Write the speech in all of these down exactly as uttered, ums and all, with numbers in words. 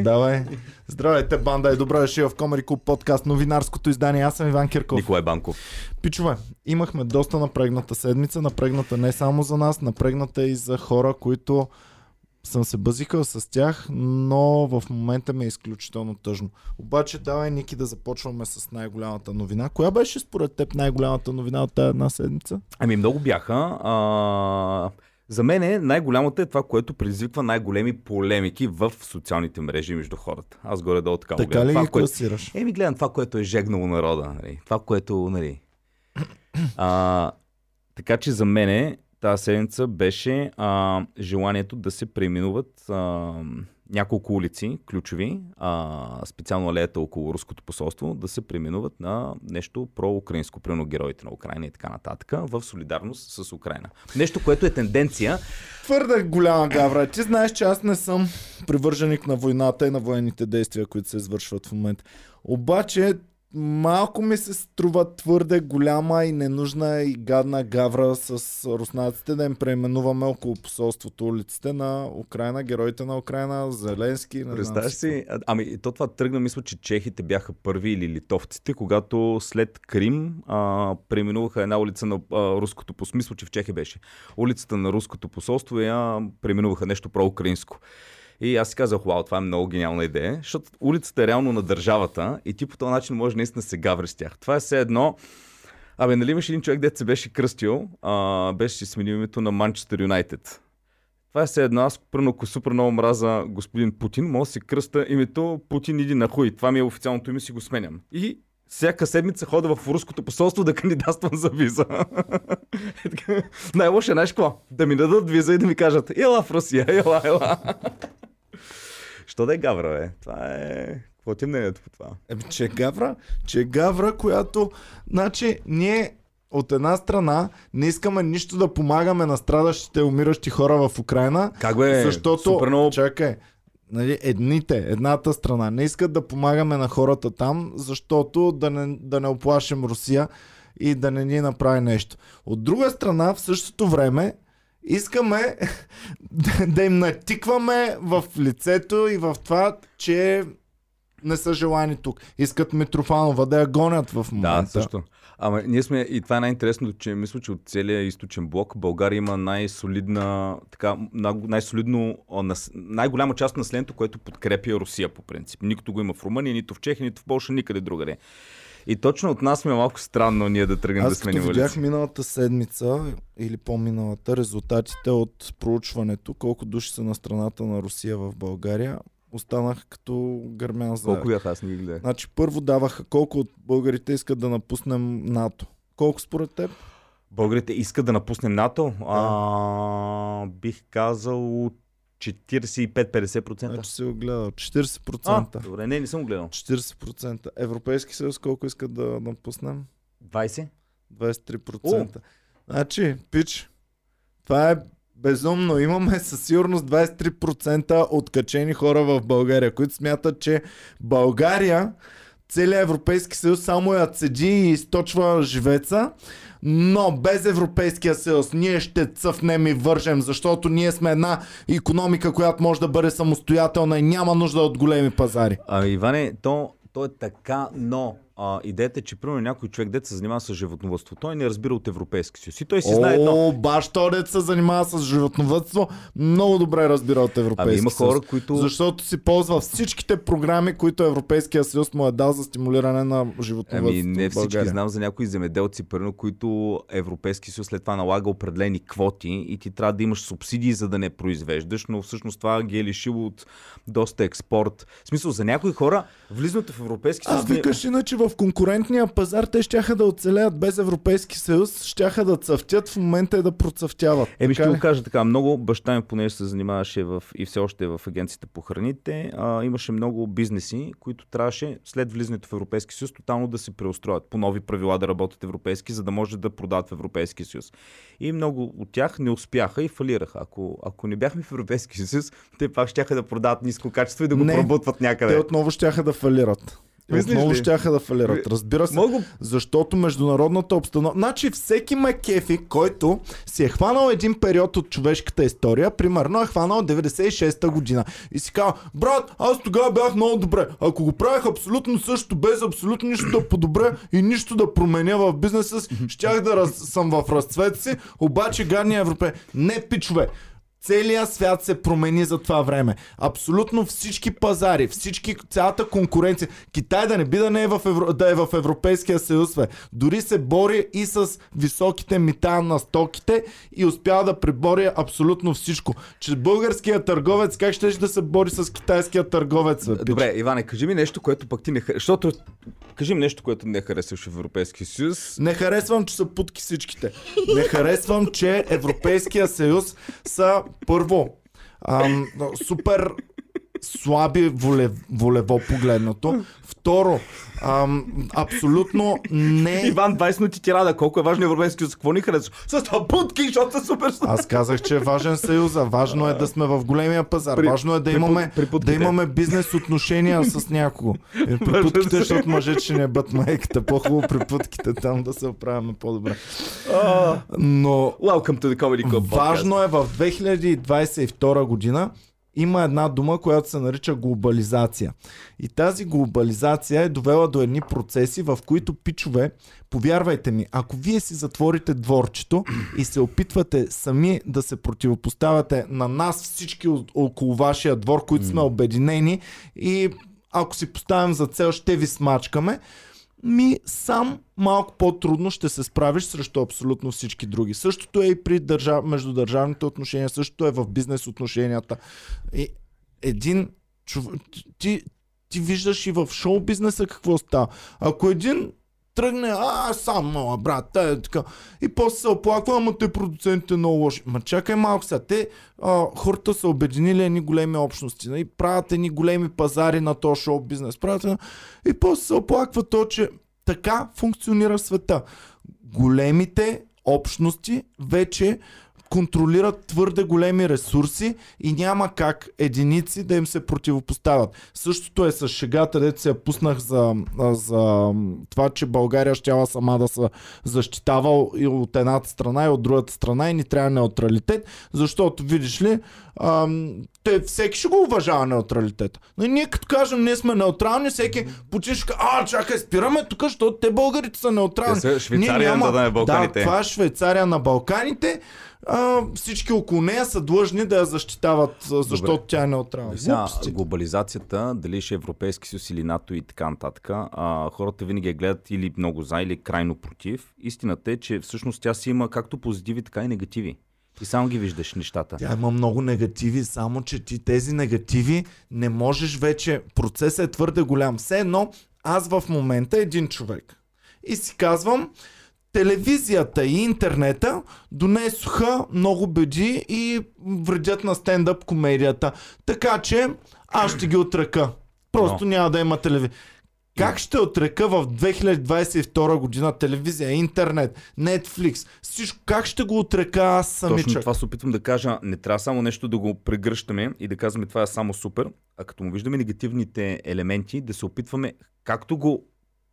Давай. Здравейте, банда, и добре дошли в Комеди Клуб подкаст, новинарското издание. Аз съм Иван Кирков. Николай Банков. Пичове, имахме доста напрегната седмица, напрегната не само за нас, напрегната и за хора, които съм се бъзикал с тях, но в момента ми е изключително тъжно. Обаче давай, Ники, да започваме с най-голямата новина. Коя беше според теб най-голямата новина от тази една седмица? Ами много бяха. А... За мен най-голямата е това, което предизвиква най-големи полемики в социалните мрежи между хората. Аз горе-долу така го гледам. Така ли ги класираш? Еми гледам това, което е жегнало народа. Нали? Това, което... Нали... А, така че за мен тази седмица беше а, желанието да се преименуват а, няколко улици, ключови, а, специално алеята около Руското посолство, да се преименуват на нещо про-украинско, примерно героите на Украина и така нататък, в солидарност с Украина. Нещо, което е тенденция. Твърда голяма гавра. Ти знаеш, че аз не съм привърженик на войната и на военните действия, които се извършват в момента. Обаче малко ми се струва твърде голяма и ненужна и гадна гавра с руснаците да им преименуваме около посолството улиците на Украина, героите на Украина, Зеленски. Представяш си, ами то това тръгна, мисля, че чехите бяха първи или литовците, когато след Крим а, преименуваха една улица на а, руското посолство, мисля, че в Чехия беше. Улицата на руското посолство я преименуваха нещо проукраинско. И аз си казах, вау, това е много гениална идея, защото улицата е реално на държавата и ти по този начин може наистина се гаври с тях. Това е все едно... Абе, нали имаш един човек, дето се беше кръстил, а, беше си сменил името на Манчестър Юнайтед. Това е все едно, аз пръвно супер много мраза господин Путин, мога да си кръста името Путин иди на хуй. Това ми е официалното име, си го сменям. И всяка седмица хода в руското посолство да кандидатствам за виза. Най-лошо е, знаеш какво? Да ми дадат виза и да ми кажат, ела в Русия, ела, ела. Що да е гавра, бе? Това е... Какво ти е мнението по това? Еми, че гавра, че гавра, която... Значи, ние от една страна не искаме нищо да помагаме на страдащите, умиращи хора в Украина. Как бе? Защото... Супер много... Чакай. Нали, едните, едната страна не искат да помагаме на хората там, защото да не, да не оплашим Русия и да не ни направи нещо. От друга страна, в същото време, искаме да им натикваме в лицето и в това, че не са желани тук. Искат Митрофанова да я гонят в момента. Да, също. Ама ние сме, и това е най-интересното, че мисля, че от целия източен блок България има най-солидна, така, най-солидно, най-голяма част на населението, което подкрепя Русия по принцип. Никто го има в Румъния, нито в Чехия, нито в Полша, никъде другаде. И точно от нас ми е малко странно ние да тръгнем да сменим улица. Аз видях миналата седмица или по-миналата резултатите от проучването, колко души са на страната на Русия в България, останах като гърмян за... Колко бях, аз не ги гледах. Значи първо даваха колко от българите искат да напуснем НАТО. Колко според теб? Българите искат да напуснем НАТО? Да. А, бих казал... четиридесет и пет до петдесет процента. Значи си го гледал. четиридесет процента. А, добре, не, не съм го гледал. четиридесет процента. Европейски съюз колко искат да напуснем? двайсет процента? двайсет и три процента. О! Значи, пич, това е безумно. Имаме със сигурност двайсет и три процента откачени хора в България, които смятат, че България, целият Европейски съюз само я цеди и източва живеца. Но без Европейския съюз ние ще цъфнем и вържем, защото ние сме една икономика, която може да бъде самостоятелна и няма нужда от големи пазари. А, Иване, то, то е така, но а, идеята е, че примерно някой човек, дет се занимава с животновъдство, той не разбира от Европейския съюз. И той си О, знае едно. Баш, той дет се занимава с животновъдство, много добре разбира от Европейския има хора, съюз, които... защото си ползва всичките програми, които Европейския съюз му е дал за стимулиране на животновъдството. Ами не всички знам за някои земеделци, примерно, които Европейския съюз след това налага определени квоти и ти трябва да имаш субсидии, за да не произвеждаш, но всъщност това ги е лишило от доста експорт. В смисъл, за някои хора влизането в Европейския съюз. А, викаш, иначе в конкурентния пазар те щяха да оцелеят без Европейски съюз, щяха да цъфтят, в момента е да процъфтяват. Еми ще го кажа така, много баща ми, понеже се занимаваше в, и все още в агенцията по храните, а, имаше много бизнеси, които трябваше след влизането в Европейски съюз тотално да се преустроят, по нови правила да работят европейски, за да може да продават в Европейски съюз. И много от тях не успяха и фалираха. Ако, ако не бяхме в Европейски съюз, те пак щяха да продават ниско качество и да го не, преработват някъде. Те отново щяха да фалират. Много щяха да фалират. Разбира се, Могу... защото международната обстановка... Значи всеки макефи, който си е хванал един период от човешката история, примерно е хванал деветдесет и шеста година и си казва, брат, аз тогава бях много добре. Ако го правях абсолютно също, без абсолютно нищо да подобря и нищо да променя в бизнеса си, щях да раз... съм в разцвет си, обаче гадния европей. Не, пичове. Целият свят се промени за това време. Абсолютно всички пазари, всички, цялата конкуренция. Китай да не би да, не е, в Евро... да е в Европейския съюз. Бе. Дори се бори и с високите мита на стоките и успява да пребори абсолютно всичко. Че българският търговец как ще да се бори с китайския търговец? Бе, добре, Иване, кажи ми нещо, което пък ти не харесваш. Защото... Кажи ми нещо, което не харесваш в Европейския съюз. Не харесвам, че са путки всичките. Не харесвам, че Европейския съюз са първо, ам, супер слаби волев, волево погледнато. Второ, ам, абсолютно не... Иван, двайсет минути тирада. Колко е важен Европейски съюз? Какво ни харесва? С путки, защото са супер слаби. Аз казах, че е важен съюза. Важно е да сме в големия пазар. При, Важно е да имаме, при, при да имаме бизнес отношения с някого. И при путките, защото мъже, че не бъд майката. По-хубаво при путките там да се оправяме по-добре. Но... Welcome to the Comedy Club podcast. Важно е в две хиляди двайсет и втора година има една дума, която се нарича глобализация. И тази глобализация е довела до едни процеси, в които, пичове, повярвайте ми, ако вие си затворите дворчето и се опитвате сами да се противопоставяте на нас всички около вашия двор, които сме обединени, и ако си поставим за цел, ще ви смачкаме, ми сам малко по-трудно ще се справиш срещу абсолютно всички други. Същото е и при държав... междудържавните отношения, същото е в бизнес отношенията. И един човек... Ти, ти виждаш и в шоу бизнеса какво става. Ако един тръгне, а сам, мала брат, тая, така. И после се оплаква, ама те продуцентите много лоши. Ма чакай малко сега, те а, хората са обединили едни големи общности и правят едни големи пазари на то шоу бизнес. Правят, и после се оплаква то, че така функционира света. Големите общности вече контролират твърде големи ресурси и няма как единици да им се противопоставят. Същото е с шегата, дето се я пуснах за, за това, че България щяла сама да се защитава и от едната страна и от другата страна и ни трябва неутралитет, защото видиш ли, ам, те, всеки ще го уважава неутралитета. Но ние като кажем, ние сме неутрални, всеки почти ще кажа, а, чакай, спираме тук, защото те българите са неутрални. Те са Швейцария няма... да, на Балканите. Да, това е Швейцария на Балканите. А, всички около нея са длъжни да я защитават, защото добре, тя е неутрална. Сега, глобализацията, дали ще е Европейски съюз или НАТО и така нататък, а, хората винаги я гледат или много за, или крайно против. Истината е, че всъщност тя си има както позитиви, така и негативи. И само ги виждаш нещата. Тя има много негативи, само че ти тези негативи не можеш вече. Процесът е твърде голям. Все едно, аз в момента един човек. И си казвам, телевизията и интернета донесоха много беди и вредят на стендъп комедията. Така че аз ще ги отрека. Просто no. няма да има телевизия. Как ще отрека в две хиляди двайсет и втора година телевизия, интернет, Netflix, всичко, как ще го отрека аз самичък? Точно това се опитвам да кажа, не трябва само нещо да го прегръщаме и да казваме това е само супер, а като му виждаме негативните елементи, да се опитваме както го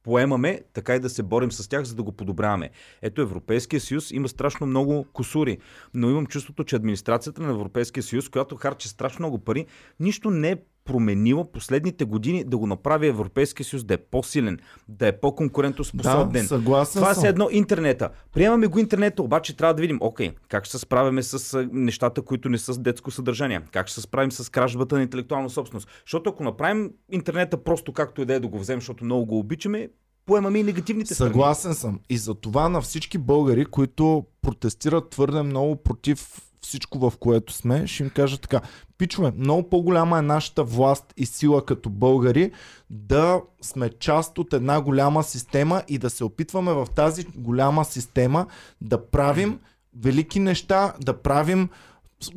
поемаме, така и да се борим с тях, за да го подобряваме. Ето, Европейския съюз има страшно много кусури, но имам чувството, че администрацията на Европейския съюз, която харчи страшно много пари, нищо не е променила последните години да го направи Европейския съюз да е по-силен, да е по-конкурентоспособен. Да, съгласен това съм. Е едно интернета. Приемаме го интернета, обаче трябва да видим, окей, как ще се справяме с нещата, които не са с детско съдържание, как ще се справим с кражбата на интелектуална собственост. Защото ако направим интернета просто както и да е да го вземем, защото много го обичаме, поемаме и негативните страни. Съгласен съм. И за това на всички българи, които протестират твърде много против всичко, в което сме, ще им кажа така. Пичове, много по-голяма е нашата власт и сила като българи да сме част от една голяма система и да се опитваме в тази голяма система да правим велики неща, да правим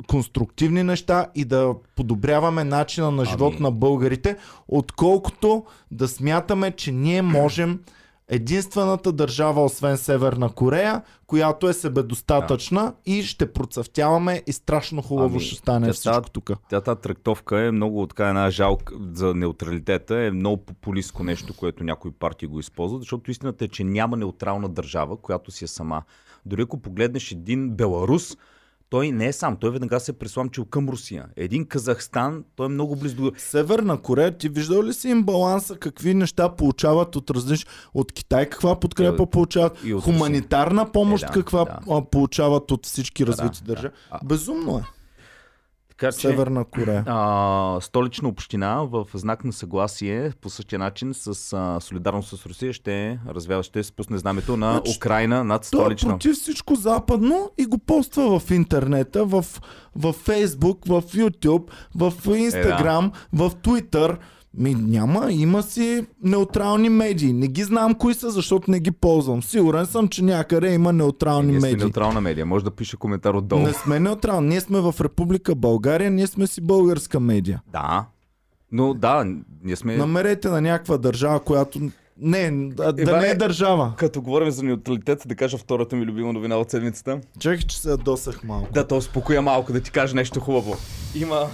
конструктивни неща и да подобряваме начина на живот ами... на българите, отколкото да смятаме, че ние можем единствената държава, освен Северна Корея, която е себедостатъчна, да, и ще процъфтяваме и страшно хубаво ами, ще стане тя, всичко тук. Тя трактовка е много така една жалка за неутралитета, е много популистко нещо, което някои партии го използват, защото истината е, че няма неутрална държава, която си е сама. Дори ако погледнеш един Беларус, той не е сам, той веднага се е пресламчил към Русия. Един Казахстан, той е много близо до... Северна Корея, ти виждал ли си им баланса, какви неща получават от различни... От Китай каква подкрепа получават, от... хуманитарна помощ е, да, каква да. получават от всички развити да, държави. Да. Безумно е. Така, че, Северна Корея. А, столична община в знак на съгласие по същия начин с а, солидарност с Русия ще развява, ще спусне знамето на значи, Украина над столична. Той е против всичко западно и го поства в интернета, в, в Facebook, в YouTube, в Instagram, е, да. в Twitter. Ми няма, има си неутрални медии. Не ги знам кои са, защото не ги ползвам. Сигурен съм, че някъде има неутрални медии. Ние сме медии. неутрална медия, може да пише коментар отдолу. Не сме неутрални, ние сме в Република България, ние сме си българска медия. Да, но да, ние сме... Намерете на някаква държава, която... Не, да, е, да не е държава. Като говорим за неутралитет, да кажа втората ми любима новина от седмицата. Чакай, че се досах малко. Да, то успокоя малко, да ти кажа нещо хубаво. Има...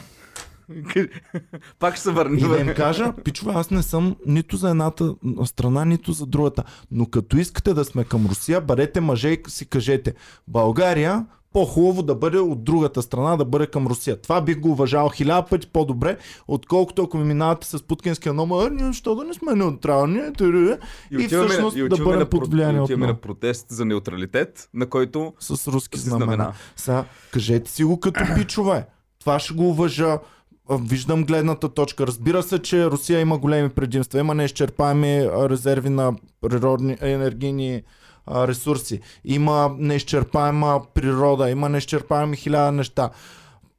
Пак ще се върна. И да им кажа, пичове, аз не съм нито за едната страна, нито за другата. Но като искате да сме към Русия, бъдете мъже и си кажете: България по-хубаво да бъде от другата страна, да бъде към Русия. Това бих го уважал хиляда пъти по-добре, отколкото ако ми минавате с путкинския номер, защо да не сме неутрални? И, и всъщност на, и да бъдем под влияние от на протест за неутралитет, на който с руски знамена. знамена. Сега, кажете си го като пичове. Това ще го уважа. Виждам гледната точка. Разбира се, че Русия има големи предимства. Има неизчерпаеми резерви на природни енергийни ресурси. Има неизчерпаема природа. Има неизчерпаеми хиляда неща.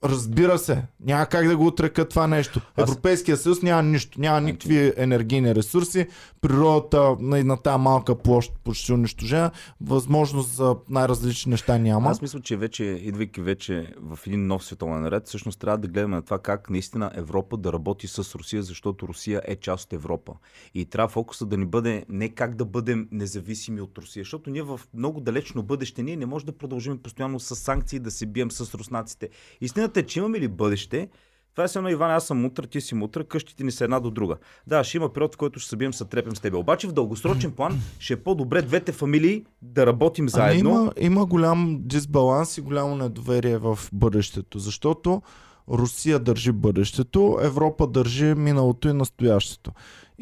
Разбира се, няма как да го отрека това нещо. Европейския съюз няма нищо, няма никакви енергийни ресурси. Природата на тази малка площ почти унищожена. Възможност за най-различни неща няма. Аз мисля, че вече, идвайки вече в един нов световен ред, всъщност трябва да гледаме на това как наистина Европа да работи с Русия, защото Русия е част от Европа. И трябва фокуса да ни бъде не как да бъдем независими от Русия, защото ние в много далечно бъдеще ние не можем да продължим постоянно с санкции да се бием с руснаците. Истина е, че имаме ли бъдеще? Това е само Иван, аз съм мутра, ти си мутра, къщите ни са една до друга. Да, ще има период, в който ще се бием, се трепем с тебе. Обаче в дългосрочен план ще е по-добре двете фамилии да работим заедно. Има, има голям дисбаланс и голямо недоверие в бъдещето, защото Русия държи бъдещето, Европа държи миналото и настоящето.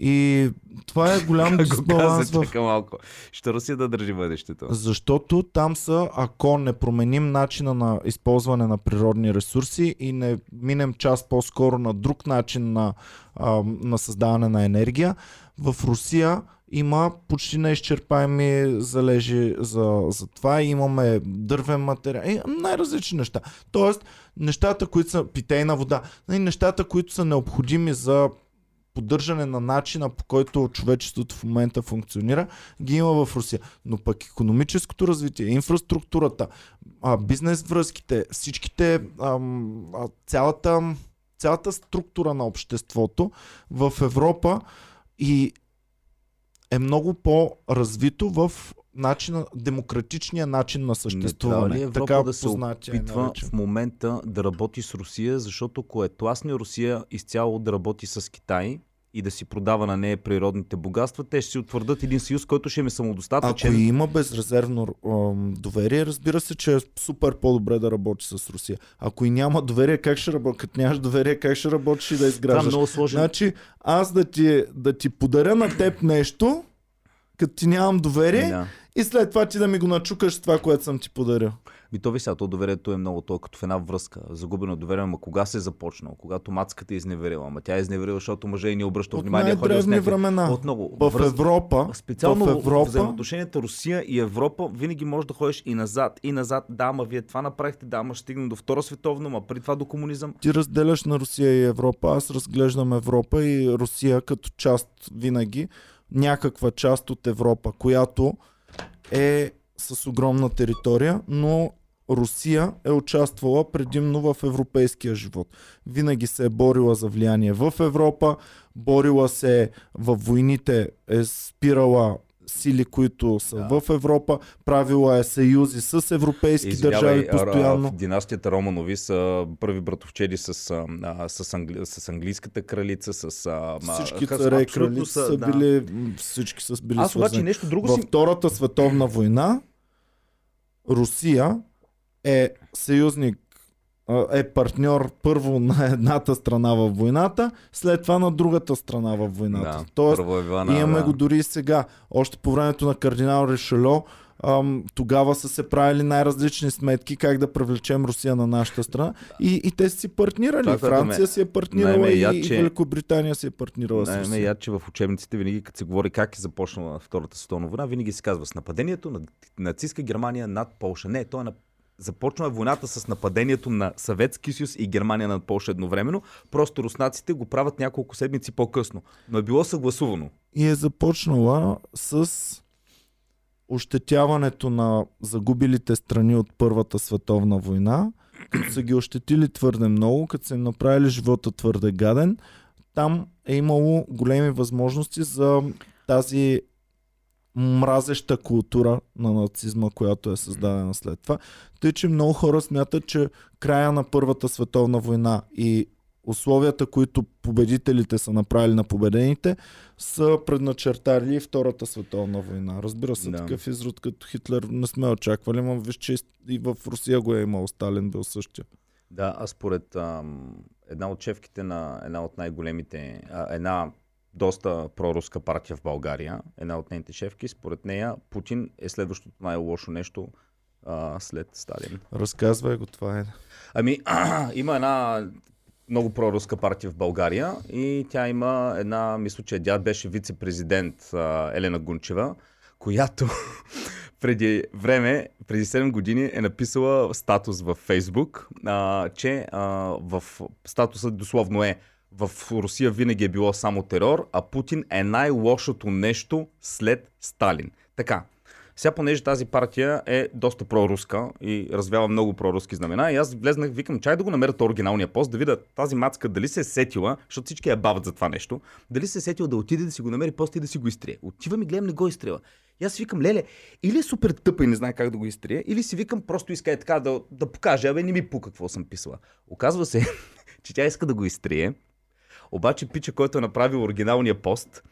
И това е голям дисбаланс. Каза, в... чека малко. Ще Русия да държи бъдещето. Защото там са, ако не променим начина на използване на природни ресурси и не минем част по-скоро на друг начин на, а, на създаване на енергия, в Русия има почти неизчерпаеми залежи за, за това. Имаме дървен материал и най-различни неща. Тоест, нещата, които са питейна вода, и нещата, които са необходими за поддържане на начина, по който човечеството в момента функционира, ги има в Русия. Но пък икономическото развитие, инфраструктурата, бизнес връзките, всичките, цялата, цялата структура на обществото в Европа и е много по-развито в начина, демократичния начин на съществуване. Не, Европа така да се опитва в момента да работи с Русия, защото ако е тласне Русия изцяло да работи с Китай и да си продава на нея природните богатства, те ще си утвърдят един съюз, който ще им е самодостатъчен. Ако има безрезервно доверие, разбира се, че е супер по-добре да работи с Русия. Ако и няма доверие, как ще работи? Като нямаш доверие, как ще работиш и да изграждаш? Това е много сложен. Значи, аз да ти, да ти подаря на теб нещо, като ти нямам доверие, да, и след това ти да ми го начукаш с това, което съм ти подарил. И то вися, то доверието е много то, като в една връзка. Загубено доверие, ама кога се е започнал? Когато мацката е изневерила. Ама тя е изневерила, защото мъже и не обръща от внимание. От най-древни времена. Отново, в връз... Европа. Специално в, Европа... в взаимоотношенията Русия и Европа винаги можеш да ходиш и назад, и назад. Да, ама вие това направихте, да, ама ще стигнем до Второ световно, ама при това до комунизъм. Ти разделяш на Русия и Европа. Аз разглеждам Европа и Русия като част винаги. Някаква част от Европа, която е с огромна територия, но Русия е участвала предимно в европейския живот. Винаги се е борила за влияние в Европа, борила се във войните, е спирала сили, които са да. в Европа. Правила е съюзи с европейски Извинявай, държави постоянно. В династията Романови са първи братовчеди с, с, англи... с английската кралица, с... А... Всички царе и кралици са да. били... Всички са били Аз, обаче, нещо друго Във си... Втората световна война Русия е съюзник, е партньор първо на едната страна във войната, след това на другата страна във войната. Да, Тоест, Ивана, имаме да. го дори и сега. Още по времето на кардинал Ришельо тогава са се правили най-различни сметки как да привлечем Русия на нашата страна и, и те са си партнирали. Това, Франция ме... си е партнирала и, яд, и Великобритания си е партнирала с Русия. Яд, че в учебниците винаги, като се говори как е започнала Втората световна война, винаги се казва с нападението на нацистска Германия над Полша. Не, то е на започна войната с нападението на Съветски съюз и Германия над Полша едновременно. Просто руснаците го правят няколко седмици по-късно. Но е било съгласувано. И е започнала с ощетяването на загубилите страни от Първата световна война. Като са ги ощетили твърде много, като са им направили живота твърде гаден, там е имало големи възможности за тази мразеща култура на нацизма, която е създадена след това. Тъй, че много хора смятат, че края на Първата световна война и условията, които победителите са направили на победените, са предначертали Втората световна война. Разбира се, да. такъв изрод като Хитлер не сме очаквали, но виж, че и в Русия го е имал, Сталин бил същия. Да, а според ам, една от шефките на една от най-големите, а, една доста проруска партия в България, една от нейните шефки, според нея Путин е следващото най-лошо нещо а, след Сталин. Разказвай го това е. Ами а, има една много проруска партия в България и тя има една, мисля, че тя беше вице-президент а, Елена Гунчева, която преди време, преди седем години е написала статус във Фейсбук, а, че а, в статусът дословно е: в Русия винаги е било само терор, а Путин е най-лошото нещо след Сталин. Така, сега понеже тази партия е доста проруска и развява много проруски знамена, и аз влезнах, викам, чай да го намерят оригиналния пост, да видя тази мацка дали се е сетила, защото всички я бават за това нещо, дали се е сетила да отиде да си го намери пост и да си го изтрие. Отивам и гледам, не го изтрила. И аз си викам, леле, или е супер тъпа и не знае как да го изтрие, или си викам, просто иска е така да, да покаже, абе не ми пука какво съм писала. Оказва се, че тя иска да го изтрие. Обаче пича, който е направил оригиналния пост,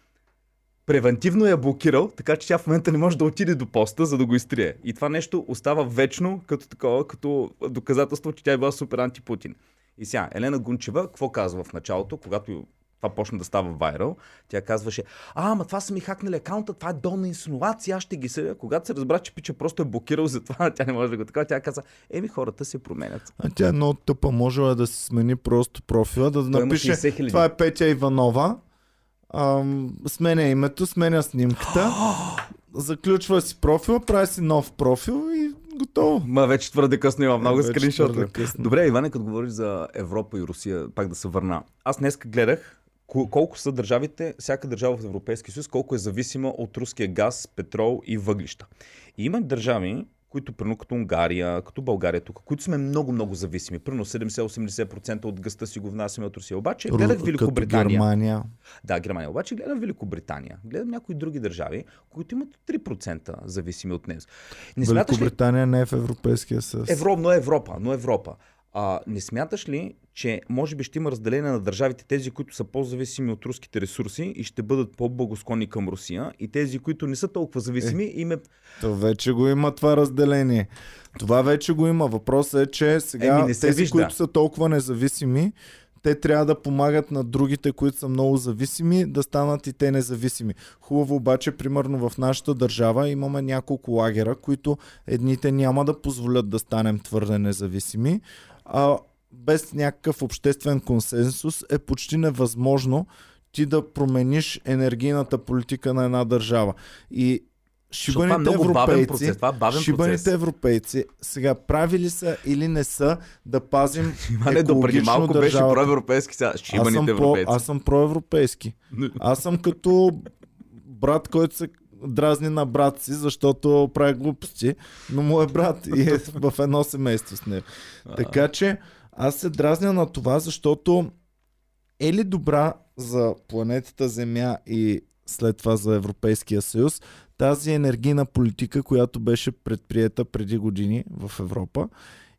превентивно я блокирал, така че тя в момента не може да отиде до поста, за да го изтрие. И това нещо остава вечно като такова, като доказателство, че тя е била супер анти-Путин. И сега, Елена Гунчева, какво казва в началото, когато това почна да става вайрал, тя казваше: а, ама това са ми хакнали акаунта, това е долна инсинуация, аз ще ги съдя. Когато се разбра, че пича просто е блокирал за това, тя не може да го така, тя каза: еми, хората се променят. А тя е много тъпа, можела да си смени просто профила, да напише: това е Петя Иванова, ам, сменя името, сменя снимката, заключва си профила, прави си нов профил и готово. Ма вече твърде късно, има много скриншота. Добре, Иване, като говориш за Европа и Русия, пак да се върна. Аз днеска гледах колко са държавите, всяка държава в Европейския съюз, колко е зависима от руския газ, петрол и въглища. И има държави, които, примерно като Унгария, като България тук, които сме много-много зависими. Примерно седемдесет до осемдесет процента от гъста си го внасяме от Русия. Обаче гледах Великобритания. Германия. Да, Германия. Обаче гледам Великобритания. Гледам някои други държави, които имат три процента зависими от нея. Великобритания ли... не е в Европейския съюз. Евро, но Европа, но Европа. А, не смяташ ли, че може би ще има разделение на държавите, тези, които са по-зависими от руските ресурси и ще бъдат по-благосклонни към Русия, и тези, които не са толкова зависими? Е, им е... То вече го има това разделение. Това вече го има. Въпросът е, че сега е, тези, вижда. които са толкова независими, те трябва да помагат на другите, които са много зависими, да станат и те независими. Хубаво обаче, примерно в нашата държава имаме няколко лагера, които едните няма да позволят да станем твърде независими, а без някакъв обществен консенсус е почти невъзможно ти да промениш енергийната политика на една държава. И шибаните европейци, процес, шибаните европейци сега правили са или не са да пазим екологично държавата. Аз съм, по, аз съм проевропейски. Аз съм като брат, който се дразни на брат си, защото прави глупости, но му е брат и е в едно семейство с него. Така че аз се дразня на това, защото е ли добра за планетата Земя и след това за Европейския съюз тази енергийна политика, която беше предприета преди години в Европа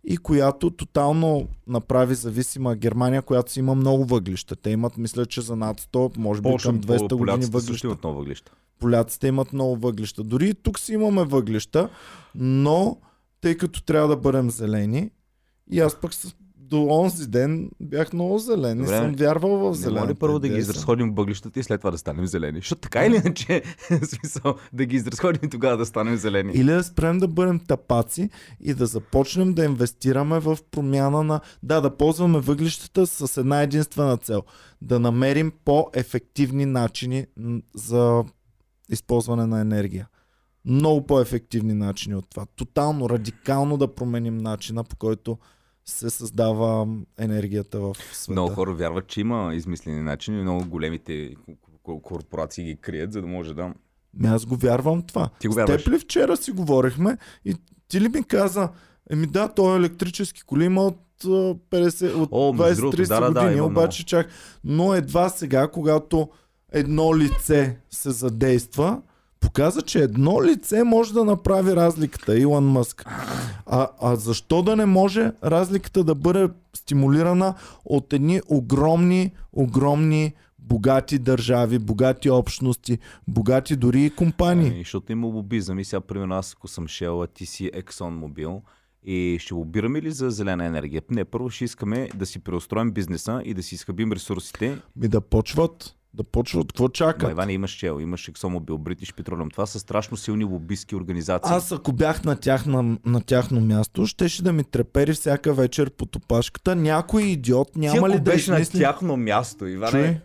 и която тотално направи зависима Германия, която си има много въглища. Те имат, мисля, че за над сто, може би към двеста години въглища. въглища. Поляците имат много въглища. Дори и тук си имаме въглища, но тъй като трябва да бъдем зелени, и аз пък с... до онзи ден бях много зелен. Добре, и съм вярвал в зелен. Може ли първо да ги изразходим въглищата и след това да станем зелени? Защото така или иначе, смисъл, да ги изразходим и тогава да станем зелени. Или да спрем да бъдем тапаци и да започнем да инвестираме в промяна на... Да, да ползваме въглищата с една единствена цел. Да намерим по-ефективни начини за използване на енергия. Много по-ефективни начини от това. Тотално, радикално да променим начина, по който се създава енергията в света. Много хора вярват, че има измислени начини, много големите корпорации ги крият, за да може да... Ми аз го вярвам това. Ти го вярваш? С теб ли вчера си говорихме и ти ли ми каза, еми да, той е електрически коли има от петдесет, от двайсет до трийсет да, години, да, да, обаче много. чак. Но едва сега, когато едно лице се задейства, показа, че едно лице може да направи разликата, Илон Мъск. А, а защо да не може разликата да бъде стимулирана от едни огромни, огромни богати държави, богати общности, богати дори и компании? А, защото има лобизъм и сега, примерно, аз ако съм Shell, ти си Exxon Mobil и ще лобираме ли за зелена енергия? Не, първо ще искаме да си преустроим бизнеса и да си изхабим ресурсите. И да почват... Да почва от какво чакат. Иван, имаш Shell, имаш ExxonMobil, British Petroleum. Това са страшно силни лобистки организации. Аз ако бях на, тях, на, на тяхно място, щеше да ми трепери всяка вечер по топашката. Някой идиот няма Ти, ли да беше на мисли... тяхно място, Иван. Чуй,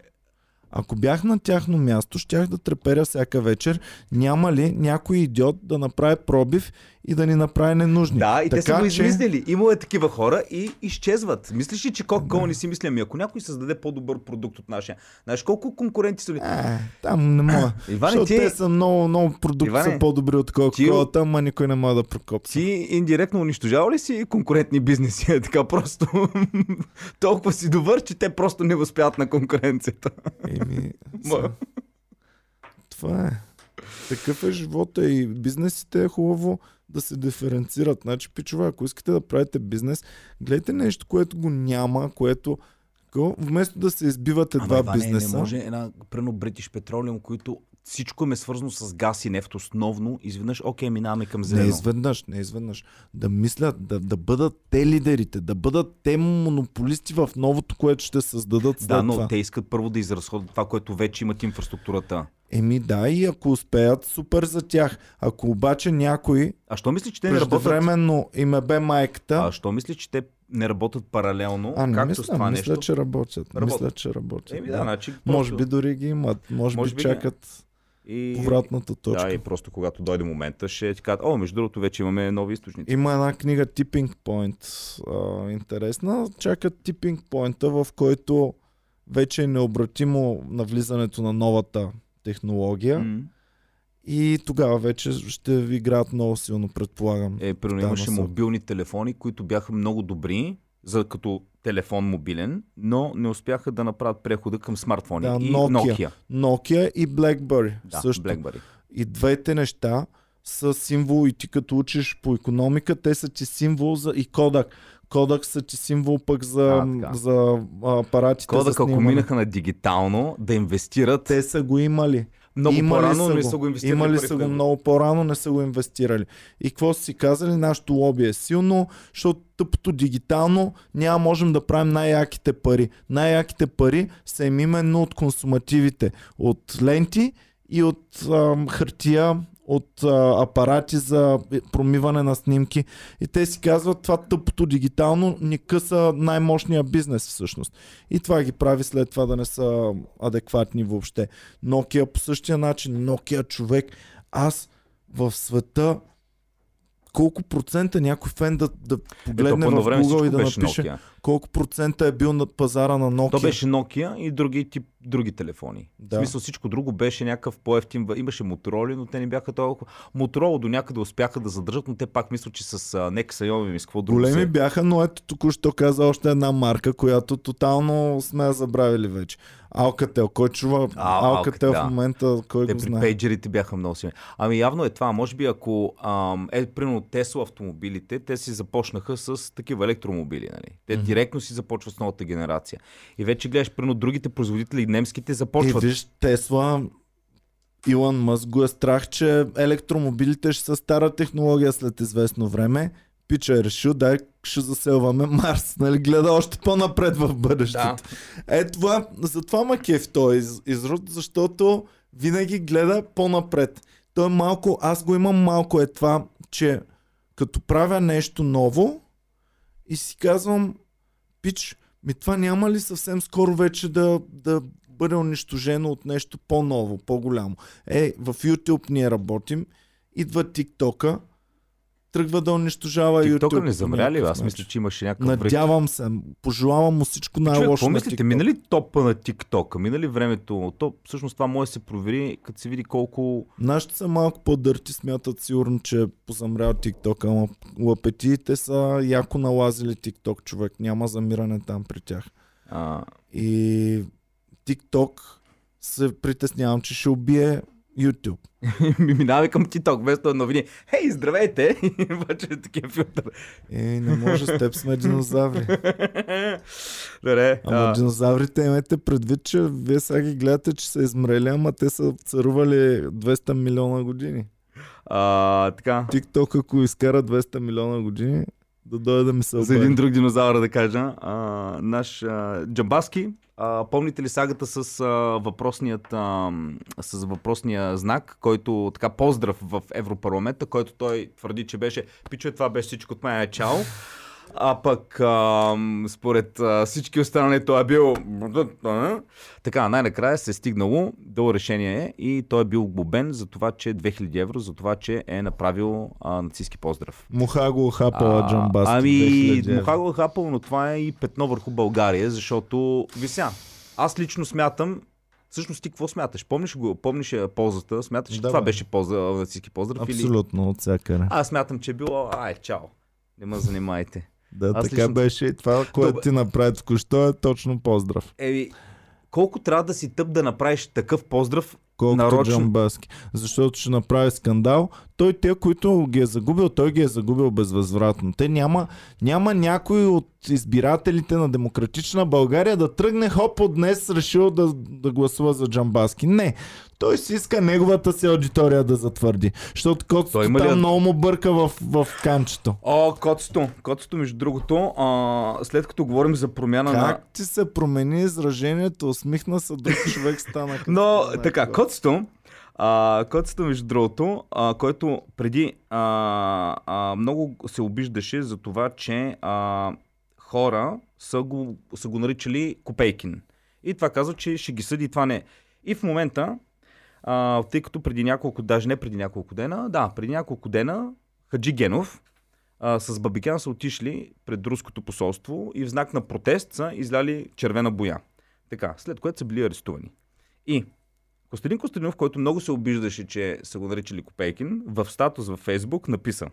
ако бях на тяхно място, щях да треперя всяка вечер. Няма ли някой идиот да направи пробив и да ни направи ненужни? Да, и така, те са го измислили. Че... Имало е такива хора и изчезват. Мислиш ли, че Coca-Cola не си мисля? Ами ако някой създаде по-добър продукт от нашия, знаеш колко конкуренти са ли? А, там не мога. Иване, ти... те са много, много продукти Иване, са по-добри от Coca-Cola, ти... ама никой не може да прокопса. Ти индиректно унищожава ли си конкурентни бизнеси? Така просто толкова си добър, че те просто не възпят на конкуренцията. Еми, са... това е. Такъв е живота и бизнесите е хубаво да се диференцират. Значи, пичове, ако искате да правите бизнес, гледайте нещо, което го няма, което вместо да се избивате а, два бизнеса. Не, не може една, прено British Petroleum, които всичко им е свързано с газ и нефт основно, изведнъж, окей, минаваме към зелено. Не изведнъж, не изведнъж. Да мислят, да, да бъдат те лидерите, да бъдат те монополисти в новото, което ще създадат след това. Да, но това. Те искат първо да изразходят това, което вече имат инфраструктурата. Еми да, и ако успеят, супер за тях. Ако обаче някой... А що мисли, че те не работят? Преждевременно им е бе майката... А що мисли, че те не работят паралелно? А, не както мисля, с това мисля, нещо? Че работят. Работят. Мисля, че работят. Еми да, да. Значи, просто... Може би дори ги имат. Може, Може би чакат... И... повратната точка. Да, и просто когато дойде момента, ще ти кажат, о, между другото, вече имаме нови източници. Има една книга Tipping Point, а, интересна. Чакат Tipping Point-а, в който вече е необратимо навлизането на новата технология. Mm. И тогава вече ще ви играят много силно, предполагам. Е, примерно имаше мобилни телефони, които бяха много добри, за като телефон мобилен, но не успяха да направят прехода към смартфони. Да, и Nokia. Nokia. Nokia и Blackberry. Да, също. Blackberry. И двете неща са символ и ти като учиш по икономика, те са ти символ за и Kodak. Kodak са ти символ пък за, а, за апаратите. Kodak, ако минаха на дигитално, да инвестират. Те са го имали. Много имали по-рано са не са го инвестирали. Имали са го много по-рано, не са го инвестирали. И какво са си казали? Нашето лоби е силно, защото тъпото дигитално няма можем да правим най-яките пари. Най-яките пари са им именно от консумативите. От ленти и от ам, хартия, от а, апарати за промиване на снимки. И те си казват, това тъпото дигитално ни къса най-мощния бизнес всъщност. И това ги прави след това да не са адекватни въобще. Nokia по същия начин. Nokia човек. Аз в света колко процента някой фен да, да погледне в Google и да напише Nokia. колко процента е бил над пазара на Nokia. То беше Nokia и други тип, други телефони. Да. В смисъл всичко друго беше някакъв по-ефтин. Имаше Motorola, но те не бяха толкова. Motorola до някъде успяха да задържат, но те пак мислят, че с Nexa Yomi и с какво друго. Големи бяха, но ето току-що каза още една марка, която тотално сме забравили вече. Алкател, кой чува? Алкател в момента, кой те го знае? Те при пейджерите бяха много силни. Ами явно е това. Може би ако ам, е, примерно Tesla автомобилите, те си започнаха с такива електромобили. Нали? Те mm-hmm. директно си започват с новата генерация. И вече гледаш, примерно другите производители, немските започват. И виж, Tesla, Илон Мъск го е страх, че електромобилите ще са стара технология след известно време. Пича е решил, дай ще заселваме Марс, нали, гледа още по-напред в бъдещето. Да. Е, това, затова ма кеф той из, изрод, защото винаги гледа по-напред. Той малко, аз го имам малко е това, че като правя нещо ново и си казвам, пич, ми това няма ли съвсем скоро вече да, да бъде унищожено от нещо по-ново, по-голямо. Е, в YouTube ние работим, идва TikTok-а, тръгва да унищожава YouTube. TikTok-а не замря ли? Аз мисля, че имаше някакъв врък. Надявам се. Пожелавам му всичко най-лошо на TikTok. Какво мислите? Мина ли топа на TikTok-а? Мина ли времето? То, всъщност това може да се провери, като се види колко... Нашите са малко по-дърти, смятат сигурно, че е позамрял TikTok-а, ама лапетиите са яко налазили TikTok, човек. Няма замиране там при тях. А... И TikTok се притеснявам, че ще убие YouTube. Минаваме към TikTok, вместо новини. Хей, здравейте! Обаче е такива филтър. Ей, не може, с теб сме динозаври. Добре. Ама а... динозаврите имайте предвид, че вие сега ги гледате, че са измрели, ама те са царували двеста милиона години. А, така. TikTok, ако изкара двеста милиона години, да дойде да ми се обърне. За един друг динозавър да кажа. А, наш а, Джамбаски. А, помните ли сагата с, а, въпросният, а, с въпросния знак, който така поздрав в Европарламента, който той твърди, че беше пичо, това беше всичко от мен, чао. А пък а, според а, всички останали той е бил... Така, най-накрая се е стигнало до решение и той е бил глобен за това, че две хиляди евро, за това, че е направил а, нацистски поздрав. Мухаго хапала Джамбаски. Ами, Мухаго хапал, но това е и петно върху България, защото вися. Аз лично смятам, всъщност ти какво смяташ? Помниш го, помниш ползата? Смяташ, че това беше полза, нацистски поздрав? Абсолютно, или... от всякъде. Аз смятам, че е било, ай, чао, не ме занимайте. Да, аз така лично... беше и това, което ти направи току-що е точно поздрав. Еви, колко трябва да си тъп да направиш такъв поздрав колкото нарочен? Джамбаски, защото ще направи скандал. Той те, които ги е загубил, той ги е загубил безвъзвратно. Те няма, няма някой от избирателите на Демократична България да тръгне хоп от днес решил да, да гласува за Джамбаски. Не. Той си иска неговата си аудитория да затвърди. Защото котсто там ли... много му бърка в, в канчето. О, котсто. Котсто, между другото, а, след като говорим за промяна как на... Как ти се промени изражението? Усмихна се, друг човек стана... Но, така, котсто... А, котсто, между другото, а, който преди а, а, много се обиждаше за това, че а, хора са го, са го наричали Копейкин. И това казва, че ще ги съди, това не. И в момента, а, тъй като преди няколко, даже не преди няколко дена, да, преди няколко дена Хаджигенов а, с Бабикян са отишли пред руското посолство и в знак на протест са изляли червена боя. Така, след което са били арестувани. И Костадин Костадинов, който много се обиждаше, че са го наричали Копейкин, в статус във Фейсбук написа,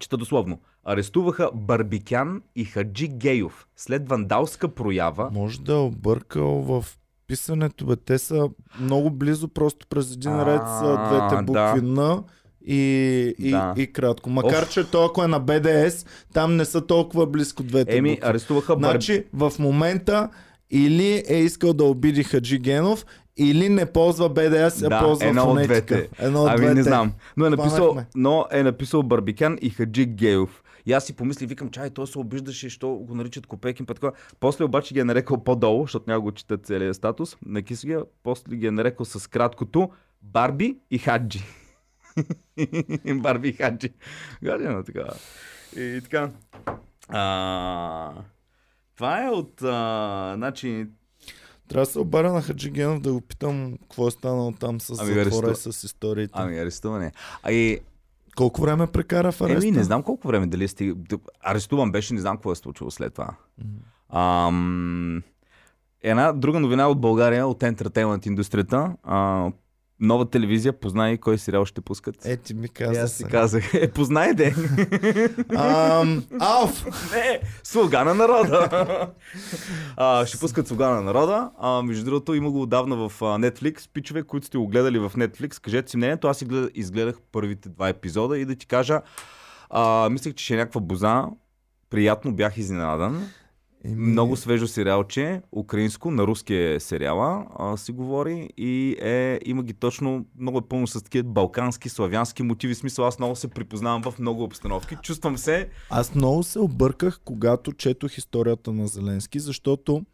чета дословно, арестуваха Барбикян и Хаджи Геев след вандалска проява. Може да е объркал в писането, бе, те са много близо, просто през един ред са двете букви Н и, и, да. и, и кратко. Макар, Оф. че толкова е на БДС, там не са толкова близко двете Еми, букви. Арестуваха Барбикян. Значи, в момента или е искал да обиди Хаджи Генов, или не ползва БДС, а да, ползва едно фонетика. От двете. Едно от ами двете. Не знам. Но е написал, но е написал Барбикян и Хаджи Геев. И аз си помисли, викам, чай, той се обиждаше, що го наричат Копейкин път. После обаче ги е нарекал по-долу, защото няма го чета целия статус. Накисли ги, после ги е нарекал с краткото Барби и Хаджи. Барби и Хаджи. Гадина така. И така. А... Това е от... А... Значи... Трябва да се обаря на Хаджигенов да го питам какво е станало там с затвора и с историите. Ами арестуване. А и Колко време прекара в ареста? Еми, не знам колко време, дали сте... арестуван беше, не знам какво е случило след това. Mm-hmm. Ам... Една друга новина от България, от ентертеймент индустрията. А, нова телевизия, познай кой сериал ще пускат. Е, ти ми каза. Аз си казах. Е, познай де. Ам... Ауф! Не, Слуга на народа. а, ще пускат Слуга на народа. А, между другото, има го отдавна в Netflix. Пичове, които сте го гледали в Netflix, кажете си мнението. Аз изгледах първите два епизода и да ти кажа, а, мислех, че ще е някаква боза. Приятно бях изненадан. Еми... Много свежо сериалче, украинско, на руски е сериала, а, си говори и е, има ги точно, много е пълно с такива балкански, славянски мотиви, смисъл аз много се припознавам в много обстановки, чувствам се... Аз много се обърках, когато четох историята на Зеленски, защото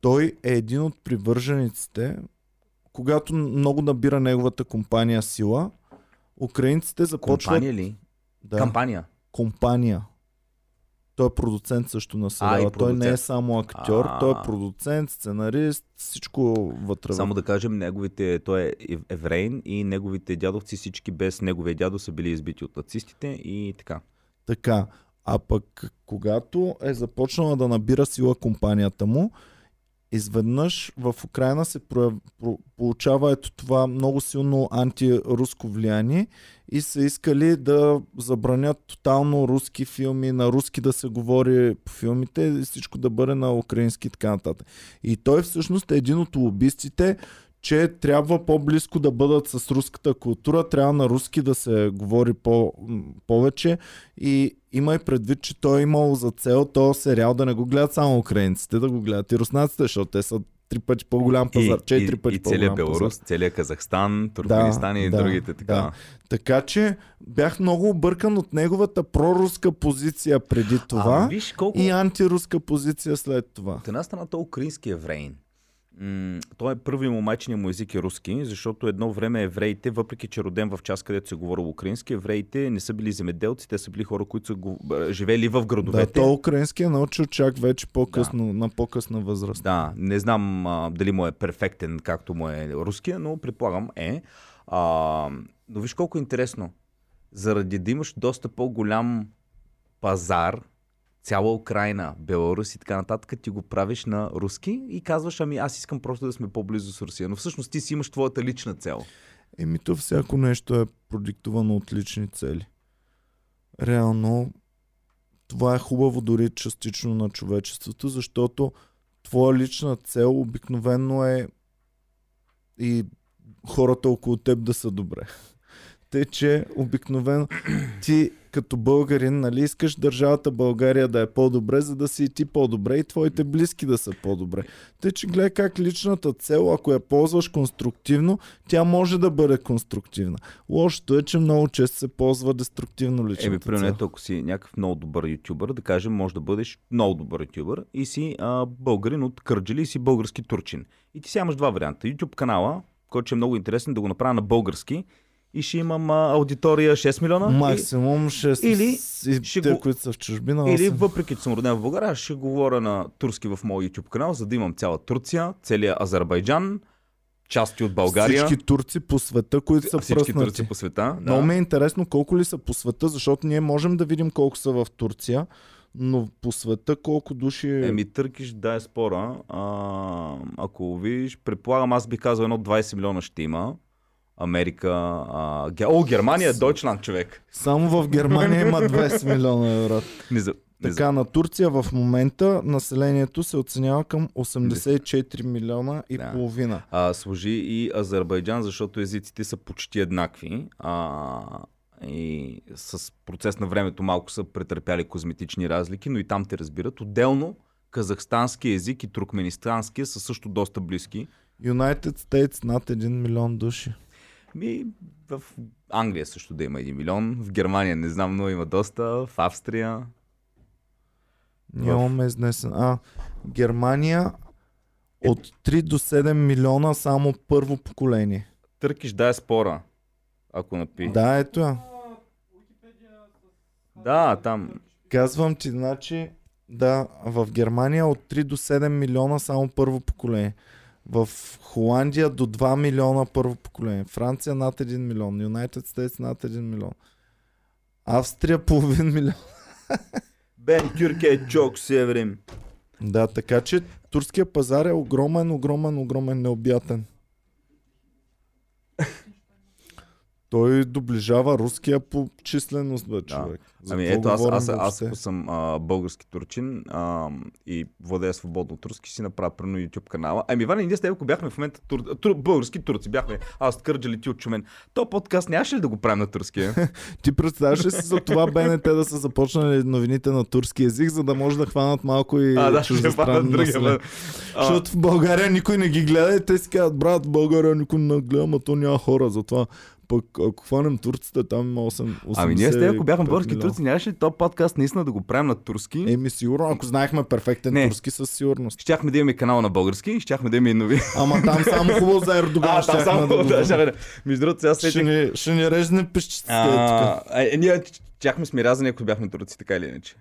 той е един от привържениците, когато много набира неговата компания сила, украинците започват... Компания ли? Да. Кампания? Компания. Той е продуцент също на сериала. Той не е само актьор, а... той е продуцент, сценарист, всичко вътре. Само да кажем, неговите, той е евреин и неговите дядовци, всички без неговия дядо са били избити от нацистите и така. Така, а пък когато е започнала да набира сила компанията му, изведнъж в Украйна се прояв... получава ето това много силно антируско влияние и са искали да забранят тотално руски филми, на руски да се говори по филмите и всичко да бъде на украински и така нататък. И той всъщност е един от лобистите, че трябва по-близко да бъдат с руската култура, трябва на руски да се говори по- повече и има и предвид, че той е имал за цел този сериал да не го гледат само украинците, да го гледат и руснаците, защото те са три пъти по-голям пазар, четири пъти и по-голям Белорус, пазар. И целият Белорус, целият Казахстан, Туркменистан да, и да, другите така. Да. Така че бях много объркан от неговата проруска позиция преди това а, виж, колко... и антируска позиция след това. От една страна той е украински евреин. Той е първи му майчиния му език е руски, защото едно време евреите, въпреки че роден в част, където се говори украински, евреите не са били земеделци, те са били хора, които са го... живели в градовете. Да, той украински е научил чак вече по-късно, да. На по-късна възраст. Да, не знам а, дали му е перфектен, както му е руския, но предполагам е. А, но виж колко е интересно. Заради да имаш доста по-голям пазар, цяла Украйна, Беларус и така нататък, ти го правиш на руски и казваш, ами аз искам просто да сме по-близо с Русия. Но всъщност ти си имаш твоята лична цел. Еми то всяко нещо е продиктовано от лични цели. Реално това е хубаво дори частично на човечеството, защото твоя лична цел обикновено е и хората около теб да са добре. Тъй, че обикновено ти като българин, нали, искаш държавата България да е по-добре, за да си и ти по-добре и твоите близки да са по-добре. Тъй, че гледай как личната цел, ако я ползваш конструктивно, тя може да бъде конструктивна. Лошото е, че много често се ползва деструктивно личната цел. Еми, примерно, ако си някакъв много добър ютубър, да кажем, може да бъдеш много добър ютубър и си а, българин от Кърджали и си български турчин. И ти си имаш два варианта. YouTube канала, който е много интересен, да го направя на български, и ще имам а, аудитория шест милиона. Максимум шест или ще те, го... които са в чужбина. Или въпреки, че съм роден в България, ще говоря на турски в моя YouTube канал, за да имам цяла Турция, целият Азербайджан, части от България. Всички турци по света, които са пръснати. Всички турци по света. Да. Много ми е интересно колко ли са по света, защото ние можем да видим колко са в Турция, но по света колко души... Еми търкиш, да е спора. А, ако видиш, предполагам, аз би казал едно двайсет милиона ще има. Америка, а, Ге... О, Германия е Дойчланд, човек. Само в Германия има двайсет милиона евро. Така, на Турция в момента населението се оценява към осемдесет и четири милиона и да. Половина. А, служи и Азербайджан, защото езиците са почти еднакви. А, и с процес на времето малко са претърпяли козметични разлики, но и там те разбират. Отделно казахстански език и туркменистанския са също доста близки. United States над един милион души. Ми, в Англия също да има един милион, в Германия не знам, но има доста, в Австрия. Нямаме изнесен. А, Германия от три до седем милиона само първо поколение. Търкиш, да е спора, ако напи. Да, ето я. Да, там. Казвам ти, значи, да, в Германия от три до седем милиона само първо поколение. В Холандия до два милиона първо поколение. Франция над един милион. United States над един милион. Австрия половин милион. Бен Тюркей чок северим. Да, така че турския пазар е огромен, огромен, огромен, необятен. Той доближава руския по численост, бе, човек. Да. Ами ето, аз, аз, аз ако съм а, български турчин а, и владея свободно турски, си направя прено YouTube канала. Ами Иван, ние с теб, ако бяхме в момента тур... Тур... български турци, бяхме аз от Кърджали, ти от Чумен. То подкаст нямаше ли да го правим на турски? Ти представяш ли си за това БНТ да са започнали новините на турски език, за да може да хванат малко и а, да, чуждестранно наследие? Защото в България никой не ги гледа и те си казват, брат, в България никой не гледа, но то няма хора, затова. Пък ако хванем турците, там има осем Ами ние сте, ако бяхме български турци, нямаше ли този подкаст наистина да го правим на турски? Еми сигурно, ако знаехме перфектен не. турски, със сигурност. Щяхме да имаме канал на български и щяхме да имаме и нови. Ама там само хубаво за Ердоган. Там само хубаво, да, да. Между другото, сега след... Ще ни, ще ни режне пещиците. Е, ние чахме смирязани, ако бяхме турци, така или иначе.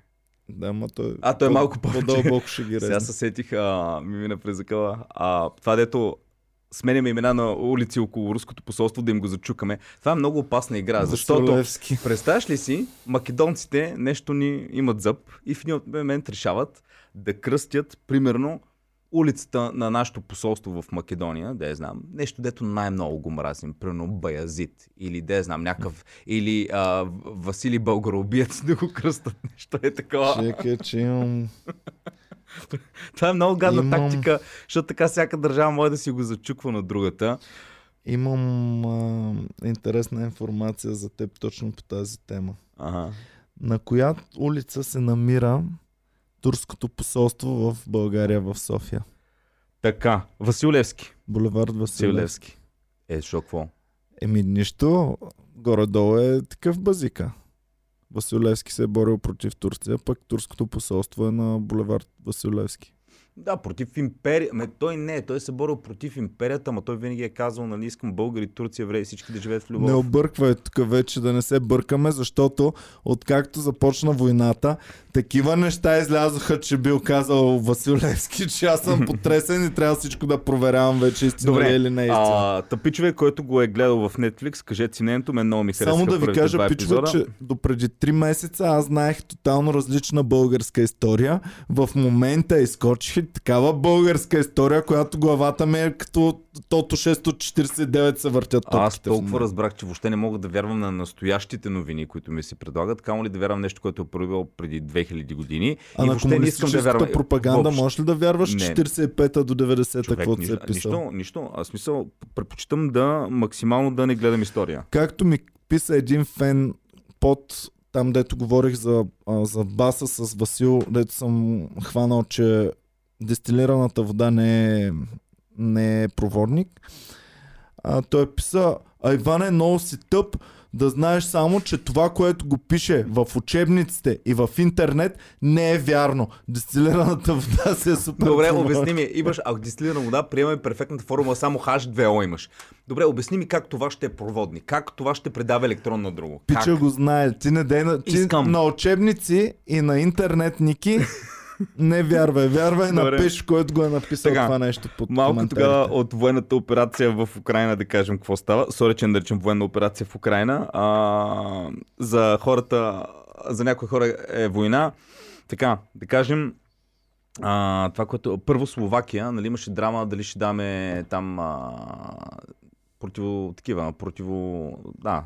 Да, ма той... А, той е малко по-дълбоко ще ги режне. Сега се сетих, ми мина през закъла. Това дето... сменяме имена на улици около руското посолство, да им го зачукаме. Това е много опасна игра, защото представяш ли си, македонците нещо ни имат зъб и в един момент решават да кръстят, примерно, улицата на нашето посолство в Македония, да я знам, нещо, дето най-много го мразим, примерно Баязит, или да я знам, някакъв, или а, Василий Българобиец, да го кръстат, нещо е такова. Чекай, че имам... Това е много гадна Имам... тактика, защото така всяка държава може да си го зачуква на другата. Имам а, интересна информация за теб точно по тази тема. Ага. На коя улица се намира турското посолство в България, в София? Така, Василевски. Булевард Василевски. Е, шо какво? Еми нищо, горе-долу е такъв базика. Василевски се е борил против Турция, пък турското посолство е на булевард Василевски. Да, против империя. Ме, той не, той се е борил против империята, ама той винаги е казал, нали, искам българи, турци, евреи, всички да живеят в любов. Не обърквай тук вече, да не се бъркаме, защото откакто започна войната, такива неща излязоха, че бил казал Василевски, че аз съм потресен и трябва всичко да проверявам вече истина е или не истина. Тъпичове, който го е гледал в Netflix, кажете си нето, мен много ми харесва. Само да ви кажа, пичове, че допреди три месеца аз знаех тотално различна българска история. В момента изкочих такава българска история, която главата ми е като тото шестстотин четиридесет и девет се въртят топките. Аз толкова разбрах, че въобще не мога да вярвам на настоящите новини, които ми се предлагат. Камо ли да вярвам нещо, което е проявил преди две хиляди години. А и на комунистическата да пропаганда можеш ли да вярваш не, четиридесет и пета до деветдесета, каквото се е писал? Нищо, нищо. Аз смисъл, предпочитам да максимално да не гледам история. Както ми писа един фен под... Там, дето говорих за, за баса с Васил, дето съм хванал, че дестилираната вода не е, не е проводник. А, той писа, а Иване, много си тъп, да знаеш само, че това, което го пише в учебниците и в интернет, не е вярно. Дестилираната вода се е супер. Добре, обясни ми, имаш, ако дестилирана вода, приемаме перфектната формула, само Х две О имаш. Добре, обясни ми как това ще е проводник, как това ще предава електрон на друго. Пича го знае, ти не дей на... Ти на учебници и на интернет, Ники... Не вярвай, вярвай на пеш, който го е написал тега, това нещо под малко тогава от военната операция в Украйна, да кажем какво става. Сори, че наричам военна операция в Украйна. А, за хората, за някои хора е война. Така, да кажем, а, това, което... Първо Словакия, нали имаше драма, дали ще даме там а, противо... Такива, противо... Да...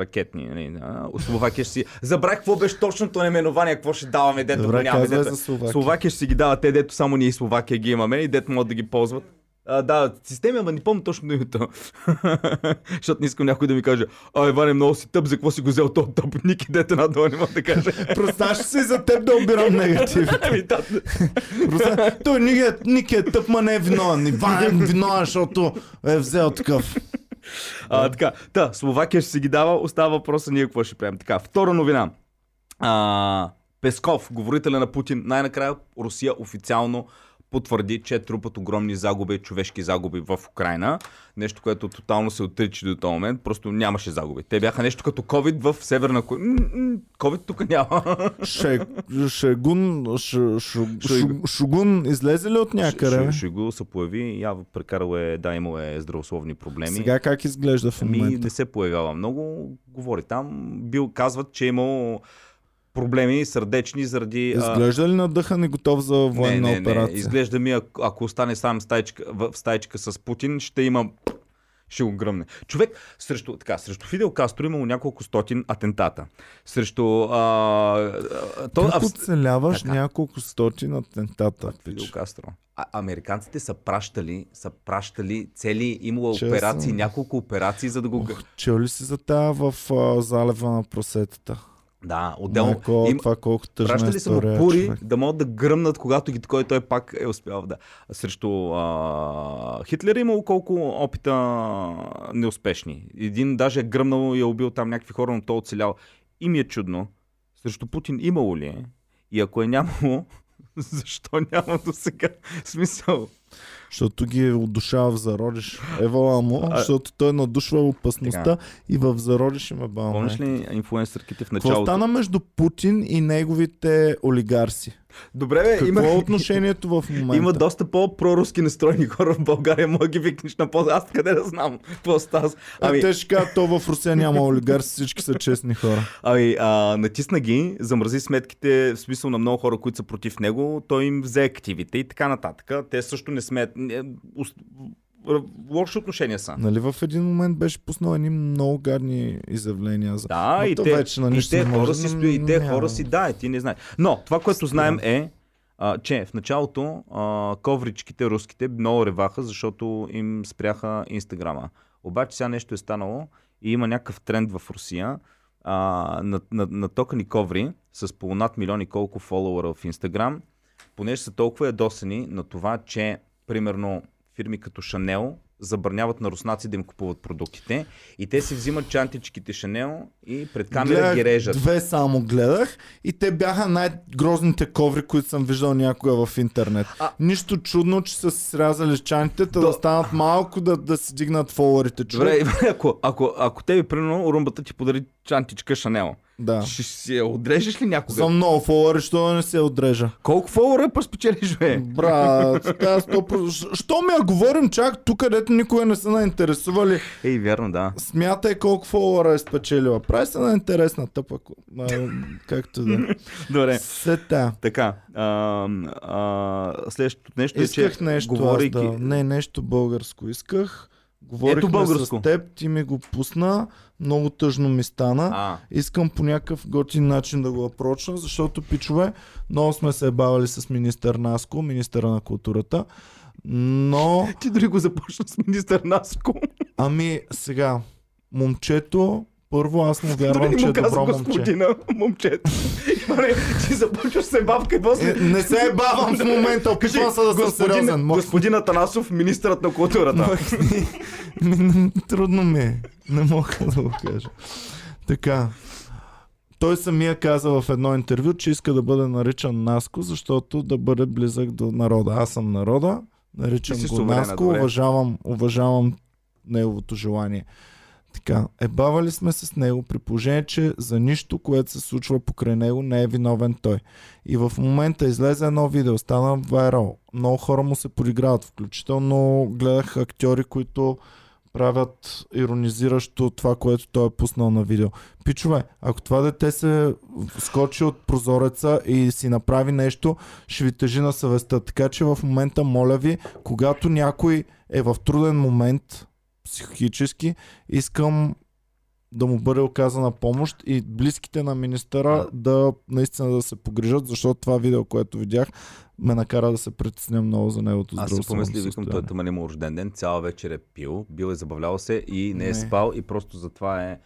ракетни. Не, да. Словакия ще си... Забрах какво беше точното наименование, какво ще даваме, дето го нямаме. Дето... Словакия. Словакия ще си ги дава те, дето само ние и Словакия ги имаме и дето могат да ги ползват. А, да, системи, ама не помня точно името. Защото не искам някой да ми каже, а Иване, много си тъп, за какво си го взел този тъп? Ники, дето на долу не мога да каже. Просташ се за теб да обирам негатив. Той Ники е тъп, ма не е виновен. Иван е виновен, защото е взел такъв. А, така, та, Словакия ще си ги дава, остава въпроса ние какво ще правим. Така, втора новина. А, Песков, говорителя на Путин, най-накрая Русия официално потвърди, че трупат огромни загуби, човешки загуби в Украйна. Нещо, което тотално се отричи до този момент. Просто нямаше загуби. Те бяха нещо като COVID в Северна Корея. COVID тук няма. Шегун Шугун излезе ли от някъде? Шугун се появи. Ява прекарал е, да, имал е здравословни проблеми. Сега как изглежда в момента? Ами не се появява много. Говори там. Бил казват, че е имал проблеми сърдечни заради... Изглежда ли надъхан и готов за военна не, не, операция? Не, изглежда ми, ако остане сам стайчка, в стайчка с Путин, ще има... ще го гръмне. Човек, срещу, така, срещу Фидел Кастро имало няколко стотин атентата. Срещу... А, то, как оцеляваш така няколко стотин атентата? От Фидел Кастро. А, американците са пращали, са пращали цели, имало че операции, съм... няколко операции, за да го... Ох, чел ли си за тая в а, залива на просетата? Да, отделно. Майко, им... това колко тъжна история, са му пури, човек, да могат да гръмнат, когато ги такой той пак е успял да... Срещу а... Хитлер имало колко опита неуспешни. Един даже е гръмнал и е убил там някакви хора, но той оцелял. И ми е чудно, срещу Путин имало ли е? И ако е нямало, защо няма до сега смисъл? Защото ги удушава в зародиш. Евала му, защото той надушва опасността така и в зародиш има баба. Помниш ли инфлуенсърките в началото? Какво стана между Путин и неговите олигарси? Добре, бе, какво има... е отношението в момента? Има доста по-проруски настроени хора в България. Мога ги викнеш на по-за. Аз къде да знам какво става. Ами... А те ще кажат, то в Русия няма олигарси, всички са честни хора. Ами, а, натисна ги, замрази сметките, в смисъл на много хора, които са против него. Той им взе активите и така нататък. Те също не смеят. Лоши отношения са. Нали в един момент беше пуснал едни много гадни изявления за... Да, но и те, вече, нали, и те хора си стои, и те няма хора си, да, и ти не знаеш. Но това, което знаем е, а, че в началото а, ковричките, руските, много реваха, защото им спряха Инстаграма. Обаче сега нещо е станало и има някакъв тренд в Русия а, на, на, на токани коври с по над милиони колко фолуъра в Инстаграм, понеже са толкова ядосани на това, че примерно фирми като Шанел забраняват на руснаци да им купуват продуктите и те си взимат чантичките Шанел и пред камера гледах, ги режат. Две само гледах и те бяха най-грозните коври, които съм виждал някога в интернет. А... Нищо чудно, че са се срязали чантите, До... да станат малко, да, да си дигнат фолуърите. Добре, ако, ако, ако те ви примерно румбата ти подари чантичка Шанел, да, ще се отрежеш ли някога? За много фолуъри, що да не се отрежа? Колко фолуъри пък спечелиш, бе? Брат, сто процента. Що ми я говорим чак тук, където никога не са наинтересували? Ей, вярно, да. Смятай колко фолуъри е спечелила. Прави се на интересна тъпа. Както да. Добре. Сета. Така. А, а, следващото нещо е, че... Исках нещо говорейки... аз, да. Не, нещо българско исках. Говорихме с теб, ти ми го пусна, много тъжно ми стана. А. Искам по някакъв готин начин да го апрочна, защото, пичове, много сме се бавали с министър Наско, министъра на културата, но... Ти дори го започна с министър Наско. Ами сега, момчето, първо аз му вярвам, че е добро момче. Момчето. Ти започваш се бавка и после... Не се е бавам в момента, опитвам се да съм сериозен. Господин Атанасов, министърът на културата. Трудно ми е. Не мога да го кажа. Така. Той самия каза в едно интервю, че иска да бъде наричан Наско, защото да бъде близък до народа. Аз съм народа, наричам го Наско, уважавам, уважавам неговото желание. Така, ебавали сме с него при положение, че за нищо, което се случва покрай него, не е виновен той. И в момента излезе едно видео, стана вайрал. Много хора му се подиграват, включително гледах актьори, които правят иронизиращо това, което той е пуснал на видео. Пичове, ако това дете се скочи от прозореца и си направи нещо, ще ви тежи на съвестта. Така че в момента, моля ви, когато някой е в труден момент... психически, искам да му бъде оказана помощ и близките на министъра да наистина да се погрижат, защото това видео, което видях, ме накара да се притесня много за негото здраво. Аз си помисли, викам, той тъма не му рожден ден, цяла вечер е пил, бил е забавлял се и не е не. спал и просто затова е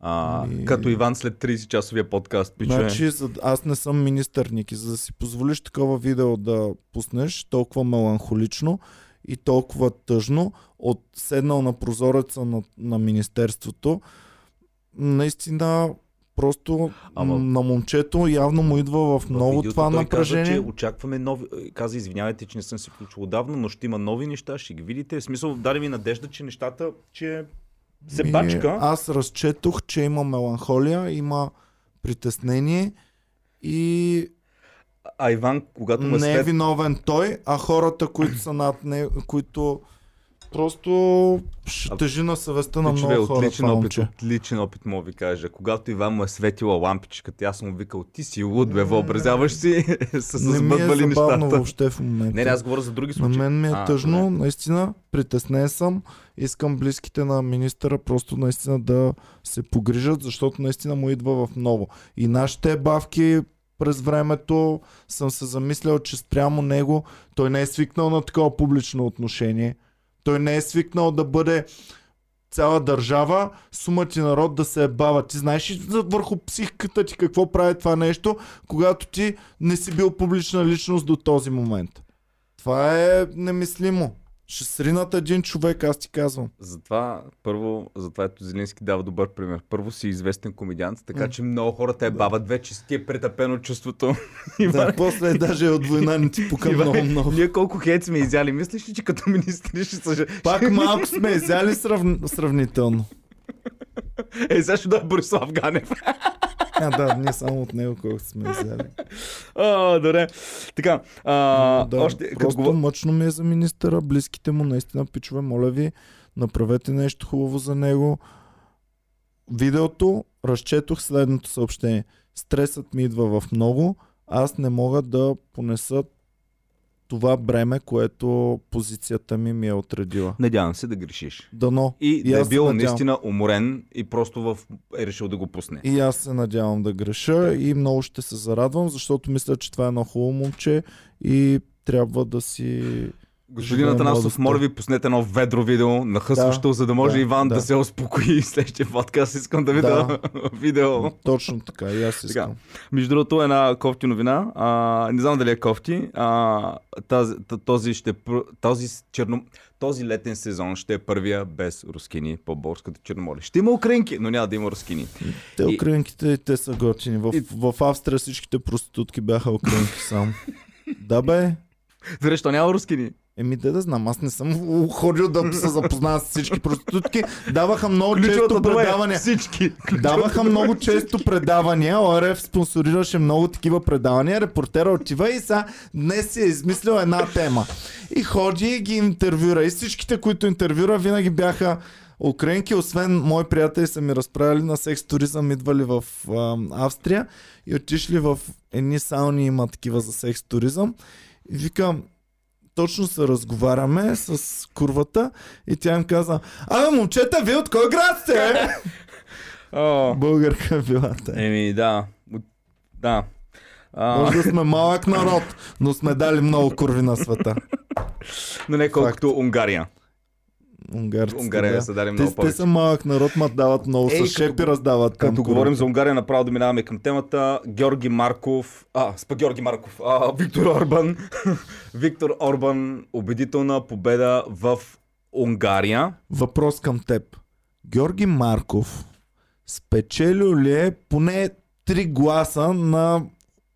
а, и... като Иван след трийсет часовия подкаст. Пичу, значи, аз не съм министър, Ники, за да си позволиш такова видео да пуснеш, толкова меланхолично и толкова тъжно, от седнал на прозореца на, на министерството, наистина Просто Ама... на момчето явно му идва в много това напрежение. Каза, че очакваме нови... Каза, извинявайте, че не съм се включил отдавна, но ще има нови неща, ще ги видите. В смисъл, даде ми надежда, че нещата, че се ми... бачка. Аз разчетох, че има меланхолия, има притеснение и... А Иван, когато ме след... Не е виновен той, а хората, които са над него, които... Просто ще тежи на съвестта на много хора. Отличен опит, отличен опит му ви кажа. Когато Иван му е светила лампичката, аз съм му викал, ти си луд, бе, въобразяваш си, са се сбъдвали нещата. Не ми е забавно въобще в момента. Не, не, аз говоря за други случаи. На мен ми е а, тъжно, не. наистина, притеснен съм. Искам близките на министъра просто наистина да се погрижат, защото наистина му идва в много. И нашите бавки... През времето съм се замислял, че спрямо него той не е свикнал на такова публично отношение. Той не е свикнал да бъде цяла държава, сума ти народ да се ебава. Ти знаеш ли върху психиката ти какво прави това нещо, когато ти не си бил публична личност до този момент? Това е немислимо. Ще сринат един човек, аз ти казвам. Затова, първо, затова ето Зеленски дава добър пример. Първо си известен комедиант, така че много хора те бават вече, си ти е претъпено чувството. Да, после даже от война не ти пука много много. Ние колко хейт сме изяли, мислиш ли, че като министри ще са... Пак малко сме изяли срав... сравнително. Е, сега ще да е Борислав Ганев. А, да, ние само от него колко сме взели. О, добре. Така, а, да, още... Просто като... мъчно ми е за министъра, близките му, наистина, пичове, моля ви, направете нещо хубаво за него. Видеото, разчетох следното съобщение. Стресът ми идва в много, аз не мога да понеса това бреме, което позицията ми ми е отредила. Надявам се да грешиш. Дано. И, и да е бил наистина уморен и просто в... е решил да го пусне. И аз се надявам да греша да. И много ще се зарадвам, защото мисля, че това е едно хубаво момче и трябва да си... Господин Атанасов, моля ви, пуснете едно ведро видео, нахъсващо, да, за да може да, Иван да. да се успокои. Следващия подкаст искам да видя да. видео. Точно така, и аз искам. Така. Между другото, една кофти новина. А, не знам дали е кофти. А, тази, този, ще, този, черно, този летен сезон ще е първия без рускини по Българското Черноморие. Ще има украинки, но няма да има рускини. Те и... украинките, те са готини. В, и... в Австрия всичките проститутки бяха украинки само. Да бе. Защо няма рускини? Еми да да знам, аз не съм ходил да се запозная с всички проститутки. Даваха много Ключовата често предавания. Е, всички. Даваха много е, често предавания. ОРФ спонсорираше много такива предавания. Репортера отива и са днес си е измислил една тема. И ходи и ги интервюра. И всичките, които интервюра, винаги бяха украинки, освен мои приятели са ми разправили на секс туризъм, идвали в а, Австрия и отишли в едни сауни, има такива за секс туризъм. И викам, точно се разговаряме с курвата и тя им каза: абе, момчета, вие от кой град сте? Oh. Българка била те. Еми, да. да. Uh... Може да сме малък народ, но сме дали много курви на света. Но не колкото Унгария. Унгарците, Унгария да. са дали много повече. Те са малък народ, ма дават много със шепи, раздават. Като курата. Говорим за Унгария, направо да минаваме към темата. Георги Марков, а, спа Георги Марков, а, Виктор Орбан. Виктор Орбан, убедителна победа в Унгария. Въпрос към теб. Георги Марков спечелил ли е поне три гласа на,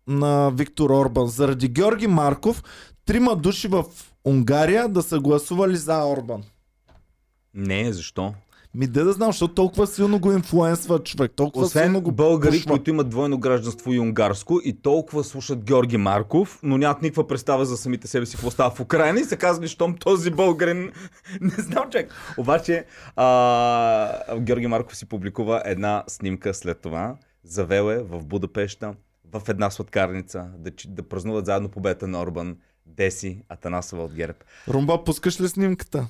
на Виктор Орбан? Заради Георги Марков, трима души в Унгария да са гласували за Орбан. Не, защо? Ми да да знам, защото толкова силно го инфлуенсва човек. Толкова Освен силно го българи, пушва. Които имат двойно гражданство и унгарско и толкова слушат Георги Марков, но нямат никаква представа за самите себе си какво става в Украина и се казвали, щом този българин... Не знам, човек. Обаче а... Георги Марков си публикува една снимка след това. Завел е в Будапешта, в една сладкарница, да, да празнуват заедно победата на Орбан, Деси, Атанасова от ГЕРБ. Румба, пускаш ли снимката?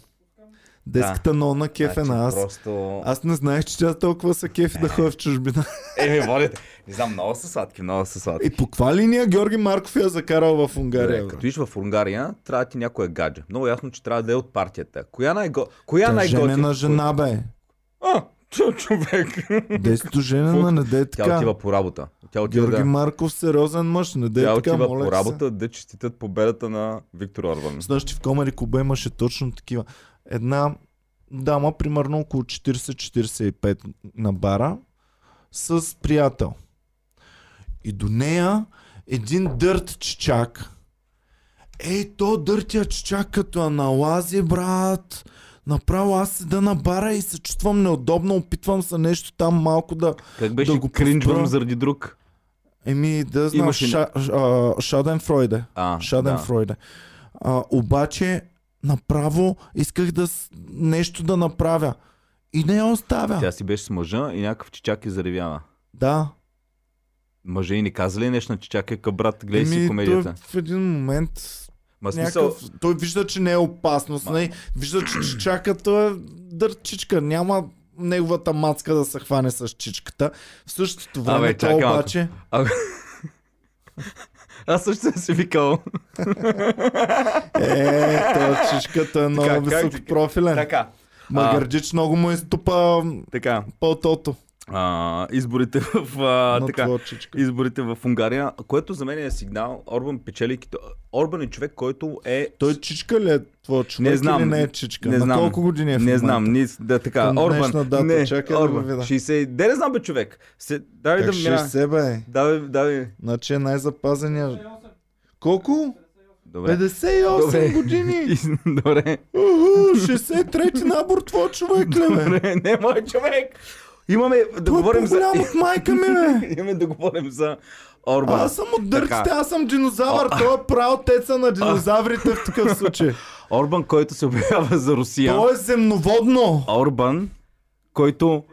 Деската да. Нона кефе значи, на аз. Просто... Аз не знаех, че тя толкова са кефи да ходя в чужбина. Еми, водите. Не знам, много са сладки, много са сладки. И по каква линия Георги Марков я закарал в Унгария? Добре, като иш в Унгария, трябва да ти някоя гадже. Много ясно, че трябва да е от партията. Коя най-го... Коя най-готина? Женена жена, бе. А, човек. Десто женена, не дей така. Тя отива по работа. Тя отива Георги да... Марков, сериозен мъж, не дей така, моля се. Тя отива по работа да честитат победата на Виктор Орбан. Значи в Комеди Клуб имаше точно такива. Една дама, примерно около четирийсет-четирийсет и пет на бара, с приятел. И до нея един дърт чичак. Ей, то дъртия чичак, като я налази, брат, направо аз седа на бара и се чувствам неудобно, опитвам се нещо там малко да... Как беше да го кринджвам заради друг? Еми, да знам, Имаше... ша, а, Шаденфройде. А, Шаденфройде. Да. А, обаче, направо исках да нещо да направя. И не я оставя. Тя си беше с мъжа и някакъв чичак изревява. Да. Мъже и не каза ли нещо на чичака, към брат, гледай си комедията? Той в един момент... Ма, някакъв... смисъл... Той вижда, че не е опасност. Ма... Не? Вижда, че чичаката е дърчичка. Няма неговата мацка да се хване с чичката. В същото време а, това обаче... А... Аз също съм си викал. е, това чичката е много висок профилен. Така. Магърджич а... много му изтупа пълтото. А, изборите, в, а, така, изборите в Унгария, което за мен е сигнал. Орбан печели. Орбан е човек, който е... Той чичка ли е твой човек, не знам, или не е чичка? Не знам, на колко години е в момента? Не знам, ни, да, така. Орбан, дата, не, чакай, Орбан, да шейсет... Де не знам бе човек. Се... Дави как да мя... шейсет бе? Дави, дави. Значи е най-запазения. Колко? Добре. петдесет и осем Добре. Години! Добре. Уху, шейсет и трети набор твой човек, ле бе? Добре, не мой човек! Имаме да Той говорим е за... от майка ми, бе. Имаме да говорим за Орбан. Аз съм от дърците, аз съм динозавър. О... Той е праотеца на динозаврите в такъв случай. Орбан, който се обявява за Русия. Той е земноводно. Орбан, който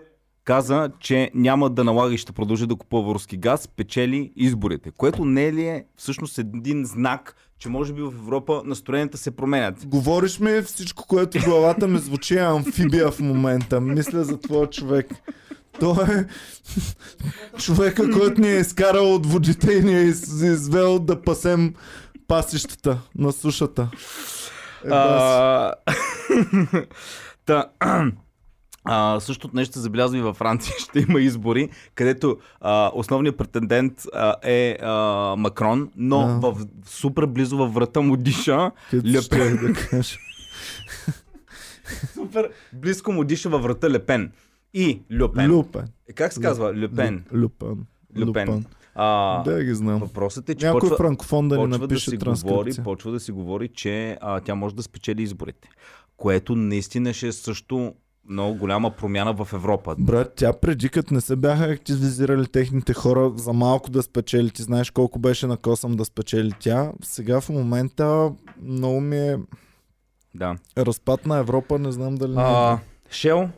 каза, че няма да налага и ще продължи да купува руски газ, печели изборите. Което не ли е всъщност един знак, че може би в Европа настроенията се променят. Говориш ми всичко, което в главата ми звучи амфибия в момента. Мисля за твоя човек. Той е човека, който ни е изкарал от водите и ни е извел да пасем пасищата на сушата. Е, а... Та... А, също нещо забелязва и във Франция, ще има избори, където а, основният претендент а, е а, Макрон, но а. В, супер близо във врата му диша Лепен. Да супер близко му диша във врата Лепен. И Лепен. Лепен. Как се казва? Лепен. Лепен. Лепен. А, да, ги знам. Въпросът е, че някой почва, франкофон да ни напише да транскрипция. Почва да си говори, че а, тя може да спечели изборите. Което наистина ще е също много голяма промяна в Европа. Брат, тя преди като не се бяха активизирали техните хора за малко да спечели. Ти знаеш колко беше на косъм да спечели тя. Сега в момента много ми е да. Разпад на Европа, не знам дали... А, Шел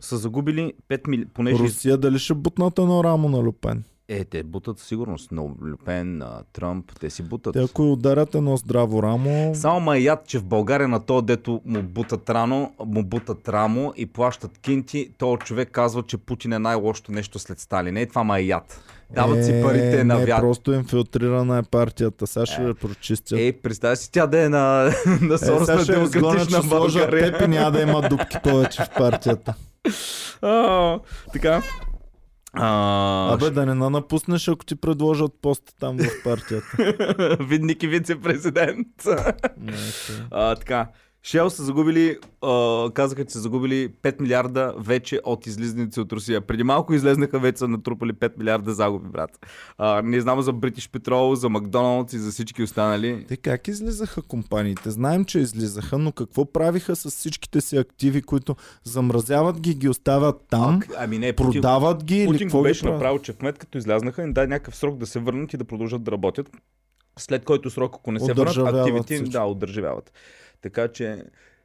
са загубили пет милиона Понеже... Русия дали ще бутнат едно рамо на Люпен? Е, те бутат сигурност, но Люпен, Тръмп, те си бутат. Те ако ударят едно здраво рамо... Само ма яд, че в България на то, дето му бутат рано, му бутат рамо и плащат кинти, то човек казва, че Путин е най-лошото нещо след Сталин. Е, това ма яд. Дават е, си парите на вяд. Не, просто инфилтрирана е партията. Сега ще е. я прочистят. Е, представя си тя да е на, на Сорос е, на демократична България. Тепи няма да има дупки повече в партията. А, така... А... Абе, да не напуснеш, ако ти предложат пост там в партията. Видники вице-президент. а, така. Шел са загубили, а, казаха, че са загубили пет милиарда вече от излизници от Русия. Преди малко излезнаха, вече са натрупали пет милиарда загуби, брат. А, не знам за British Petrol, за Макдоналдс и за всички останали. Те как излизаха компаниите? Знаем, че излизаха, но какво правиха с всичките си активи, които замразяват ги, ги оставят там, а, ами не, продават Путин, ги или какво беше ги направил, че в момент като излязнаха им дай някакъв срок да се върнат и да продължат да работят. След който срок, ако не се върнат, активите да удържавяват. Така че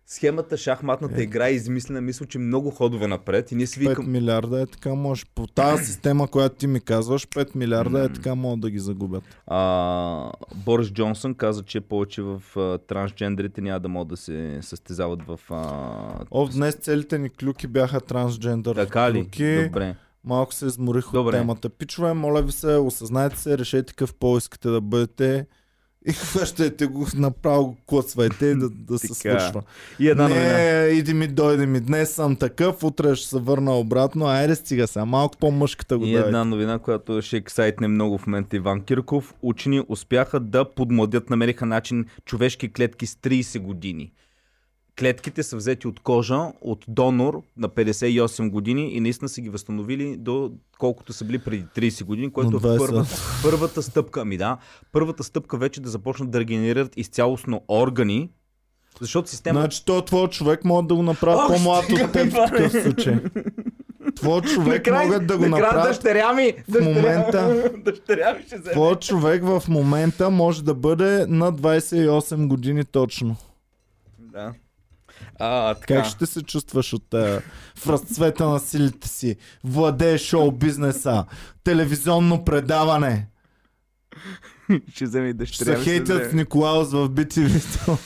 схемата, шахматната е. игра е измислена, мисля, че много ходове напред и ние си викам... пет милиарда е така може. По тази система, която ти ми казваш, пет милиарда mm. е така могат да ги загубят. А, Борис Джонсън каза, че повече в а, трансджендерите няма да могат да се състезават в... А... О, днес целите ни клюки бяха трансджендър. Така ли? Клюки. Добре. Малко се изморих Добре. от темата. Пичове, моля ви се, осъзнайте се, решете какъв пол искате да бъдете. И хващайте го, направо го клъцвайте и да, да се случва. И една не, новина. Иди ми, дойде ми. Днес съм такъв, утре ще се върна обратно. Айде стига сега, малко по-мъжката го дойде. И дайте. Една новина, която ще ексайтне много в момента Иван Кирков. Учени успяха да подмладят, намериха начин човешки клетки с трийсет години. клетките са взети от кожа, от донор на петдесет и осем години и наистина са ги възстановили до колкото са били преди трийсет години, което е първата, първата стъпка. Ами да, първата стъпка вече да започнат да регенерират изцялостно органи, защото система... Значи той твой човек може да го направи Ох, по-млад от теб в такъв случай. Твой човек накрай, могат да го направят дъщеря ми, в момента. Дъщеря ми ще вземе. Твой човек в момента може да бъде на двайсет и осем години точно. Да. А, така. Как ще се чувстваш от uh, в разцвета на силите си? Владееш шоу бизнеса, телевизионно предаване. Ще вземи дъщеря ми. Ще хейтят в Николаус в би ти ви-то.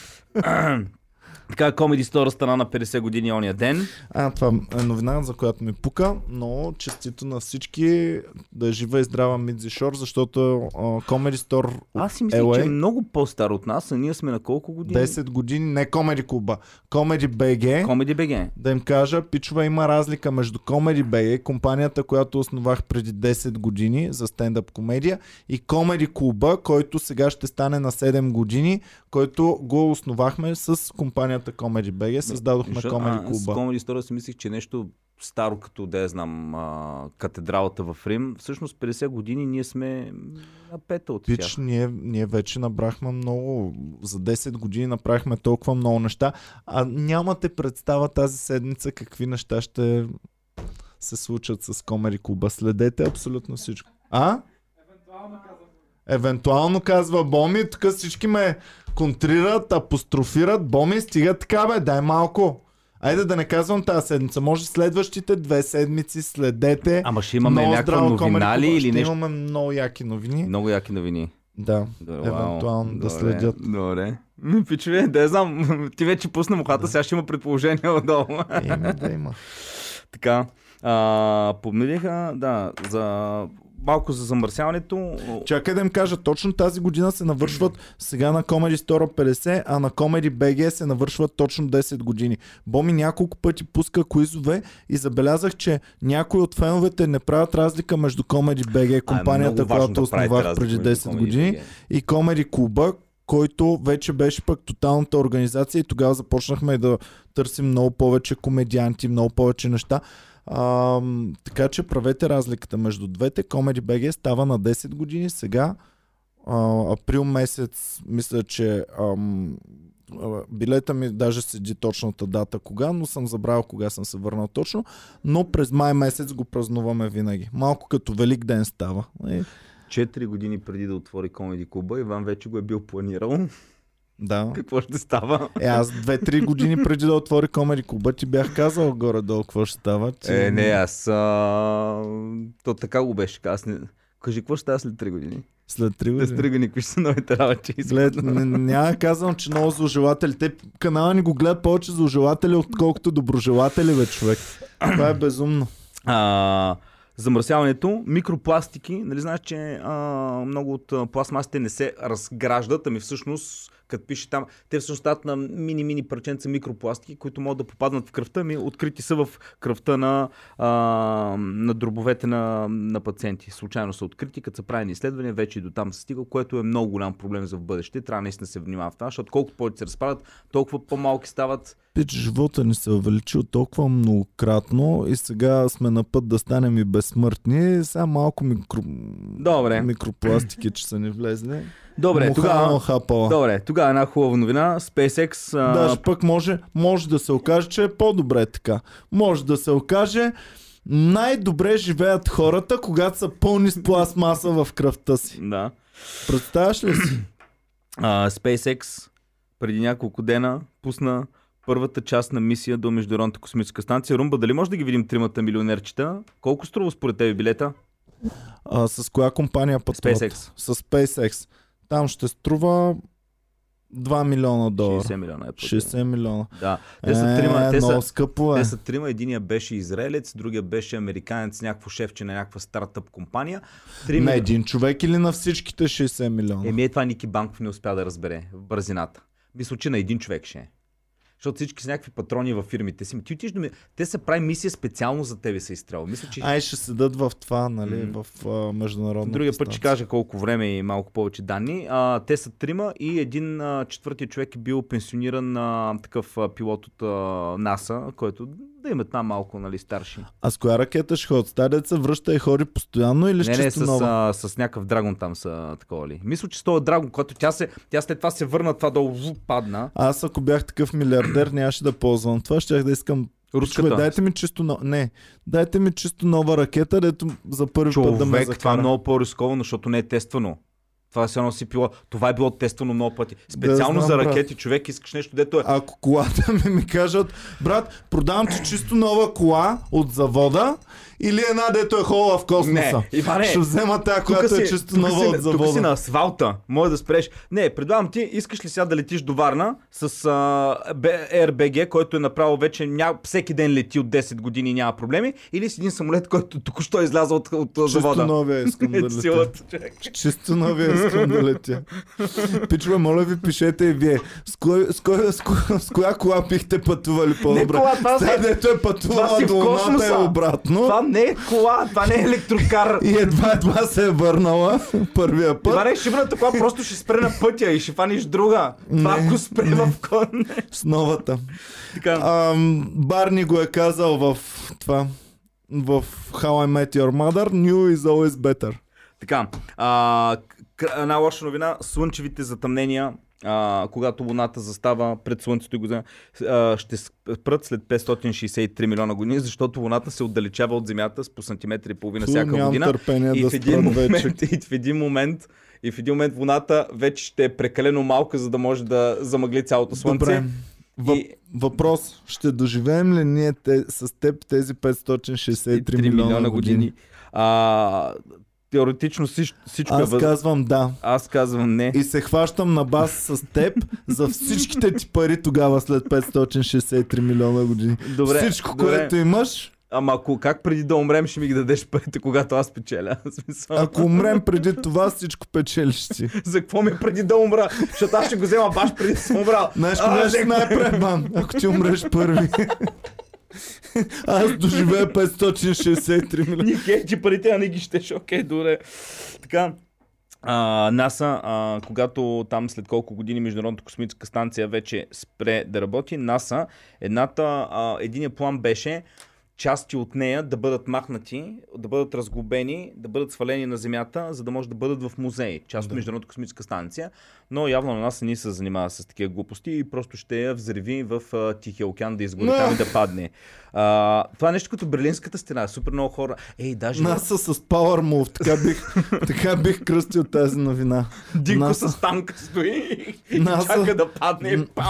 Така, Комеди Стора стана на петдесет години ония ден. А, това е новина, за която ми пука, но честито на всички, да е жива и здрава Мидзи Шор, защото Комеди Стор от Аз си мисля, ел ей, че е много по-стар от нас, а ние сме на колко години? десет години, не Комеди Клуба, Комеди БГ. Комеди БГ. Да им кажа, пичува, има разлика между Комеди БГ, компанията, която основах преди десет години за стендъп комедия, и Комеди Клуба, който сега ще стане на седем години, който го основахме с компания Комеди БГ, създадохме Комеди Клуба. С Комеди Стора си мислих, че нещо старо като, да я знам, а, катедралата в Рим. Всъщност петдесет години ние сме на пета от тях. Пич, ние, ние вече набрахме много. За десет години направихме толкова много неща. А нямате представа тази седмица какви неща ще се случат с Комеди Клуба. Следете абсолютно всичко. А? Евентуално казва. Евентуално казва Боми. Тук всички ме контрират, апострофират, Боми, стига така бе, дай малко. Айде да не казвам тази седмица, може следващите две седмици следете. Ама ще имаме някаква новина ли или нещо? Ще имаме много яки новини. Много яки новини. Да, добре, евентуално добре, да следят. Добре. Пичове, да я знам, ти вече пусна мухата, да. Сега ще има предположение отдолу. Има да има. Така, а, помилиха, да, за... Малко за замърсяването. Чакай да им кажа, точно тази година се навършват сега на Комеди Стора петдесет, а на Комеди БГ се навършват точно десет години. Боми няколко пъти пуска куизове и забелязах, че някои от феновете не правят разлика между Комеди БГ, компанията, а, която да основах преди десет години, и Комеди Клуба, който вече беше пък тоталната организация, и тогава започнахме да търсим много повече комедианти, много повече неща. А, така че правете разликата между двете. Комеди БГ става на десет години сега, а, април месец, мисля, че ам, билета ми даже седи точната дата кога, но съм забравил кога съм се върнал точно, но през май месец го празнуваме винаги. Малко като Велик ден става. четири години преди да отвори Комеди Клуба, Иван вече го е бил планирал. Да. Какво ще става? Е, аз две-три години преди да отвори Комеди Клуба ти бях казал горе-долу какво ще става. Ти... Е, не, аз... А... То така го беше. Аз не... Кажи, какво ще става след три години? След три години? След три години, какви ще са новите работи? След... Няма казвам, че много зложелатели. Те канала ни го гледат повече зложелатели, отколкото доброжелатели, бе, човек. Това е безумно. А... Замърсяването, микропластики, нали знаеш, че а, много от пластмасите не се разграждат, ами всъщност, като пише там, те всъщност стават на мини-мини парченца микропластики, които могат да попаднат в кръвта, ами открити са в кръвта на, а, на дробовете на, на пациенти. Случайно са открити, като са правени изследвания, вече и до там се стига, което е много голям проблем за в бъдеще. Трябва наистина да се внимава в това, защото колкото повече се разпадат, толкова по-малки стават. Пич, живота ни се е увеличил толкова многократно и сега сме на път да станем и безсмъртни. Сега малко микро... Добре. микропластики, че са ни влезли. Добре, тогава добре, тога една хубава новина. SpaceX... А... Даже пък може, може да се окаже, че е по-добре така. Може да се окаже, най-добре живеят хората, когато са пълни с пластмаса в кръвта си. Да. Представяш ли си? А, SpaceX преди няколко дена пусна първата част на мисия до Международната космическа станция. Румба, дали може да ги видим тримата милионерчета? Колко струва според тебе билета? А, с коя компания пътуват? SpaceX. С SpaceX. Там ще струва два милиона долара. шейсет милиона е път. шейсет милиона. Да. Те са трима, е, те, са, скъпо, е. те са трима. Единия беше израелец, другия беше американец, някакво шефче на някаква стартъп компания. три на един човек или на всичките шейсет милиона? Еми е това Ники Банков не успя да разбере в бързината. Мисля, че на един човек ще е. Защото всички са някакви патрони във фирмите си. Ти отиш до ми... Те са прави мисия специално за тебе се изстрелва. Мисля, че... Ай, ще седат в това, нали, mm. в uh, международната Другия път станция. Ще кажа колко време и малко повече данни. Uh, те са трима и един uh, четвъртия човек е бил пенсиониран uh, такъв uh, пилот от uh, НАСА, който да имат там малко, нали, старши. А с коя ракета ще ходи? Старият се връща и ходи постоянно или ще с нова? Не, не, с, с някакъв драгон там са такова ли. Мисля, че с този драгон, който тя, се, тя след това се върна, това долу падна. Аз ако бях такъв милиардер, нямаше да ползвам това, щях да искам... Руската. Чове, дайте ми чисто нова... Не, дайте ми чисто нова ракета, дето за първи Човек, път да ме закара. Човек, това е много по-рисковано, защото не е тествано. Това се носи пила. Това е било тествано много пъти. Специално да, знам, за ракети, брат. Човек, искаш нещо, дето е. Ако колата ми, ми кажат, брат, продавам ти чисто нова кола от завода или една, дето е хола в космоса. Не, Иване, ще взема тая, която е чисто нова си, от завода. Тук си на асфалта, може да спреш. Не, предлагам ти, искаш ли сега да летиш до Варна с Р Б Г, който е направил вече ня... всеки ден лети от десет години и няма проблеми, или с един самолет, който току-що изляза от, от завода. Чисто новия искам да летя. Чисто новия искам да летя. Пичва, моля ви, пишете и вие. С, кой, с, кой, с, кой, с коя кола бихте пътували по-добре? Сега дето е пътувала до Луната и обратно. Това не е кола, това не е електрокар. И едва едва се е върнала първия път. Това не е шибната кола, просто ще спре на пътя и ще фаниш друга. Това не, го спре не. в кон. С новата. Ам, Барни го е казал в това. В How I Met Your Mother, New is always better. Така, а, една лоша новина, слънчевите затъмнения, а, когато луната застава пред слънцето и го а, ще спрат след петстотин шейсет и три милиона години, защото луната се отдалечава от земята с по сантиметри и половина Ту, всяка година. И, да в един момент, и в един момент и в един момент луната вече ще е прекалено малка, за да може да замъгли цялото слънце. Добре. Въп, и... Въпрос, ще доживеем ли ние те, с теб тези петстотин шейсет и три милиона години? А, теоретично всичко е възможно. Аз казвам да. Аз казвам не. И се хващам на бас с теб за всичките ти пари тогава след петстотин шейсет и три милиона години. Добре, всичко, добре. Което имаш... Ама ако как преди да умрем ще ми ги дадеш парите, когато аз печеля? Ако умрем преди това, всичко печелиш ти. За какво ми преди да умра? Защото аз ще го взема баш преди да съм умрал. Знаеш, ще най-пребам, ако ти умреш първи. Аз доживея петстотин шейсет и три милиона. Нике, ти парите, а не ги щеш. Окей, добре. Така. А, НАСА, а, когато там след колко години Международната космическа станция вече спре да работи, НАСА, едната, а, единия план беше части от нея да бъдат махнати, да бъдат разглобени, да бъдат свалени на земята, за да може да бъдат в музей, част от да. Международната космическа станция. Но явно на нас не се занимава с такива глупости и просто ще я взриви в uh, Тихия океан да изгори там и да падне. Uh, това е нещо като Берлинската стена, супер много хора. Ей, даже... НАСА с Power Move, така бих, така бих кръстил тази новина. Динко NASA... с танка стои и NASA... чака да падне и пам!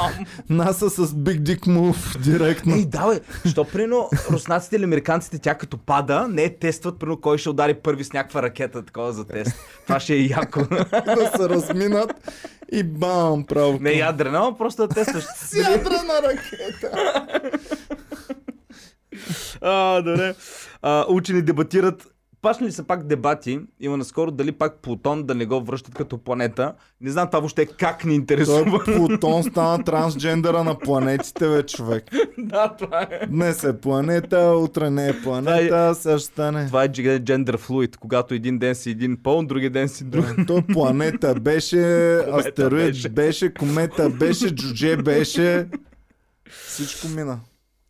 НАСА с Big Dick Move директно. Ей, да бе, що прино руснаците или американците, тя като пада, не тестват, прино кой ще удари първи с някаква ракета такова за тест. Това ще е яко. Да се разминат и бам, право. Не ядрена, но просто да тестваш. С ядрена ракета! А, добре. А, учени дебатират. Пашни ли са пак дебати? Има наскоро дали пак Плутон да не го връщат като планета. Не знам това въобще как ни интересува. Той Плутон стана трансджендера на планетите, бе, човек. Да, това е. Днес е планета, утре не е планета, сега ще стане. Това е джендър флуид, когато един ден си един пол, другия ден си друг. Той планета беше, астероид беше, комета беше, джудже беше. Всичко мина.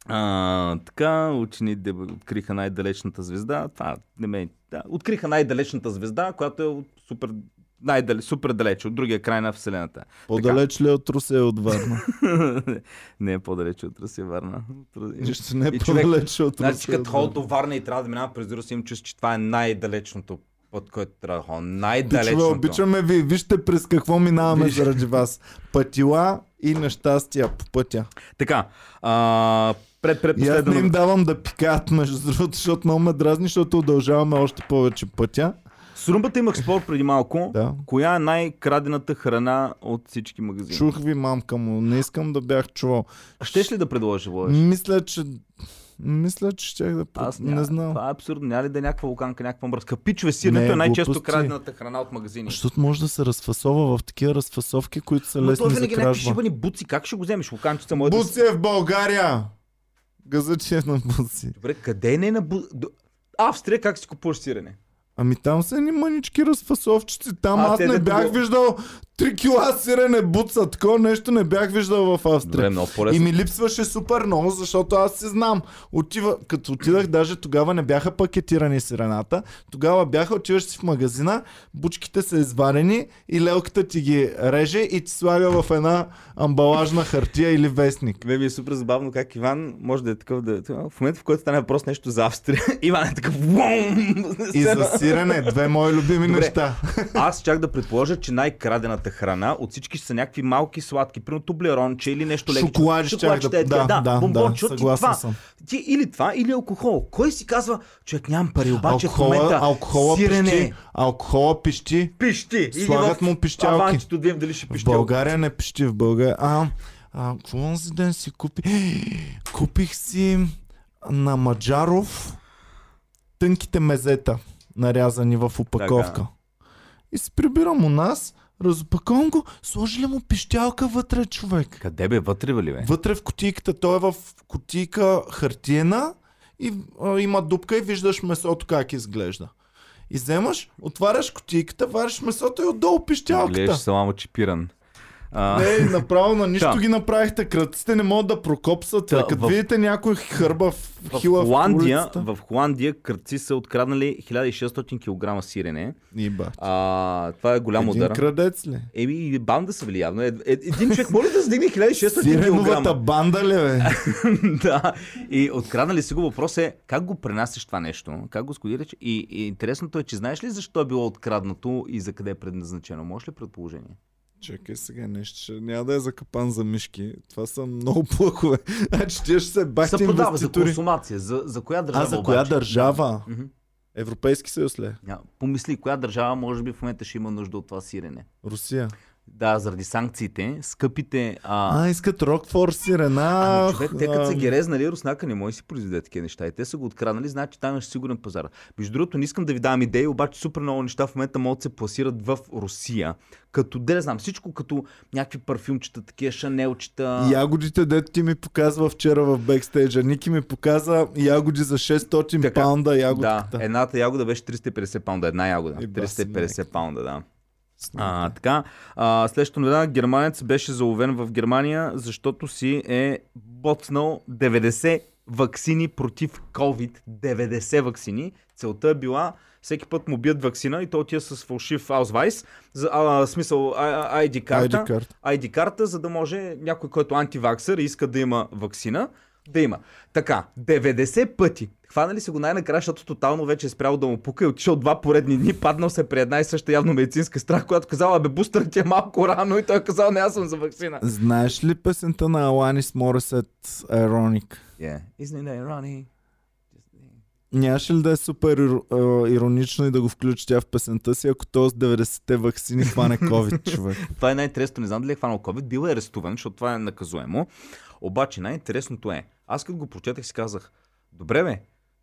А, така, учени откриха най-далечната звезда. Това, не ме, да, откриха най-далечната звезда, която е от супер, супер далече, от другия край на Вселената. По-далеч ли от Русе от Варна? Не е по-далече от Русе Варна. Нищо не е по-далече от Русе. Значи като хол до Варна и трябва да минава през Русе, им чувствам, че това е най-далечното, от който трябва да хол. Най-далечното. Обичаме ви, вижте през какво минаваме заради вас. Пътила и нещастия по пътя. Така, а... Пред, пред, и аз не им давам да пикаят, между другото, защото много ме дразни, защото удължаваме още повече пътя. С румбата имах спор преди малко. Да. Коя е най-крадената храна от всички магазини? Чух ви, мамка му. Не искам да бях чувал. А щеш ли да предложи, Владиш? Мисля, че... Мисля, че щях да... Аз не, не знам. Това е абсурдно. Няма ли да е някаква луканка, някаква мръзка? Пичове, сиренето е най-често крадената храна от магазини. Защото може да се разфасова в такива разфасовки, които са лесни за кражба. Но той винаги някакви шибани буци. Как ще го вземеш? Луканчица моята... Буци е в България! Газъче е на буци. Добре, къде не е на буци? Австрия как си купуваш сирене? Ами там са едни мънички разфасовчици. Там а, аз не бях го... виждал три кила сирене буца. Такова нещо не бях виждал в Австрия. Добре, и ми липсваше супер много, защото аз си знам. Отива... Като отидах, даже тогава не бяха пакетирани сирената. Тогава бяха, отиваш си в магазина, бучките са изварени и лелката ти ги реже и ти слага в една амбалажна хартия или вестник. Бе, ми е супер забавно как Иван може да е такъв... Да... В момента, в който стане въпрос нещо за Австрия, Иван е такъв... И за сирене, две мои любими Добре, неща. Аз чак да предположа, че най-крадената храна от всички са някакви малки сладки, примерно тублеронче или нещо леко. Шоколади, шоколади, да, да, да, да, бомбонче, да, съгласен съм. Ти, или това, или алкохол. Кой си казва, че нямам пари, обаче алкохола, в момента алкохола, сирене. Пищи, алкохола пищи, пищи. Слагат му пищялки. Аванчето да им дали ще пищялки. В България не пищи, в България. А, а какво за ден си купи? Купих си на Маджаров тънките мезета, нарязани в опаковка. Така. И се прибирам у нас, разопаквам го, сложили му пищялка вътре, човек. Къде бе? Вътре бе ли бе? Вътре в кутийката. Той е в кутийка хартиена и а, има дупка и виждаш месото как изглежда. И вземаш, отваряш кутийката, вариш месото и отдолу пищялката. Гледаш саламо чипиран. А... Не, направо на нищо ги направихте. Кръците не могат да прокопсат. Та, като в... видите някой хърба в хила в, Холандия, в, в Холандия кръци са откраднали хиляда и шестстотин килограма сирене. А, това е голям удар. Един крадец ли? Еми, банда са били явно. Е, един човек може да задигне хиляда и шестстотин килограма. Сиреновата банда ли бе? Да. И откраднали си го. Въпрос е как го пренасеш това нещо? Как го скодираш? И, и интересното е, че знаеш ли защо е било откраднато и за къде е предназначено? Можеш ли предположение? Чакай сега нещо. Няма да е за капан за мишки. Това са много плъхове. Значи тия ще се бахте инвеститори. Се продава за консумация. За, за коя държава? А, за коя обаче? Държава? Mm-hmm. Европейски съюз ли? Yeah. Помисли, коя държава може би в момента ще има нужда от това сирене? Русия. Да, заради санкциите, скъпите... А, а искат Рокфор, сирена... Човек, те като са ги резнали, руснака не може да си произведе такива неща. И те са го откраднали, значи че там е сигурен пазар. Между другото, не искам да ви давам идеи, обаче супер много неща в момента могат да се пласират в Русия. Като, де не знам, всичко като някакви парфюмчета, такива шанелчета... Ягодите, дето ти ми показва вчера в бекстейджа. Ники ми показа ягоди за шестстотин така, паунда ягодката. Да, едната ягода беше триста и петдесет паунда. Една ягода. И триста и петдесет паунда, да. А, така. А, следващото новина, германец беше заловен в Германия, защото си е боцнал деветдесет ваксини против COVID. деветдесет ваксини. Целта е била всеки път му бият ваксина и то отива с фалшив Ausweis, за, а, смисъл ай ди карта, ай ди карта. ай ди карта, за да може някой, който антиваксър иска да има ваксина, да има. Така, деветдесет пъти. Хванали се го най-накрая, защото тотално вече е спрял да му пука и отишъл два поредни дни, паднал се при една и съща явно медицинска страх, която казала, бе, бустърът ти е малко рано и той казал, не, аз съм за ваксина. Знаеш ли песента на Аланис Морисет Ironic? Yeah. Isn't it ironic? Нямаше ли да е супер иронично и да го включи тя в песента си, ако този деветдесетте ваксини хване COVID, човек? Това е най-интересно. Не знам дали е хванал COVID. Бил е арестуван, защото това е наказуемо. Обаче най-интересното е, аз като го прочетах си казах, добре бе,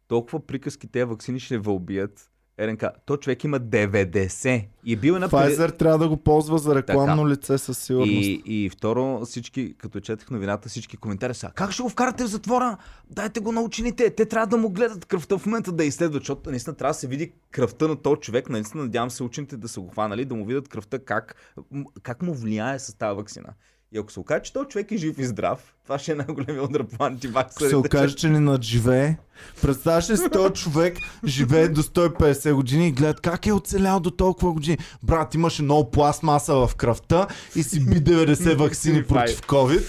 толкова приказки тези ваксини ще вълбият. РНК, то човек има деветдесет. И бил е на... Pfizer трябва да го ползва за рекламно така. Лице със сигурност. И, и второ, всички, като четах новината, всички коментари са, как ще го вкарате в затвора? Дайте го на учените, те трябва да му гледат кръвта в момента да изследват, защото наистина трябва да се види кръвта на този човек, наистина надявам се учените да са го хванали, да му видят кръвта как, как му влияе с тази ваксина. И ако се окаже, че този човек е жив и здрав, това ще е най-големия удар по антиваксърите. Ако се окаже, че не надживее, представяш ли си този човек живее до сто и петдесет години и гледат как е оцелял до толкова години. Брат, имаше много пластмаса в кръвта и си би деветдесет ваксини против COVID.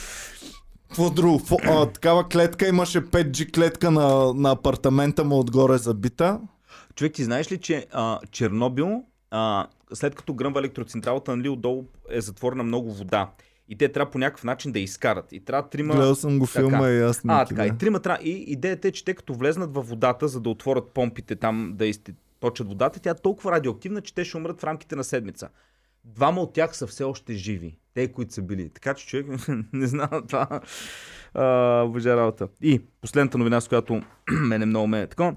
Какво друго? Фу, а, такава клетка имаше пет джи клетка на, на апартамента му отгоре забита. Човек, ти знаеш ли, че а, Чернобил, а, след като гръмва електроцентралата, нали, отдолу е затворена много вода. И те трябва по някакъв начин да изкарат. И трябва трима. Гледал съм го филма и аз не. А, така, да. И трима трябва. И идеята е, че те като влезнат във водата, за да отворят помпите там, да източат водата, тя е толкова радиоактивна, че те ще умрат в рамките на седмица. Двама от тях са все още живи. Те, които са били. Така че човек не знам това. Обожа работа. И последната новина, с която мене много ме е така.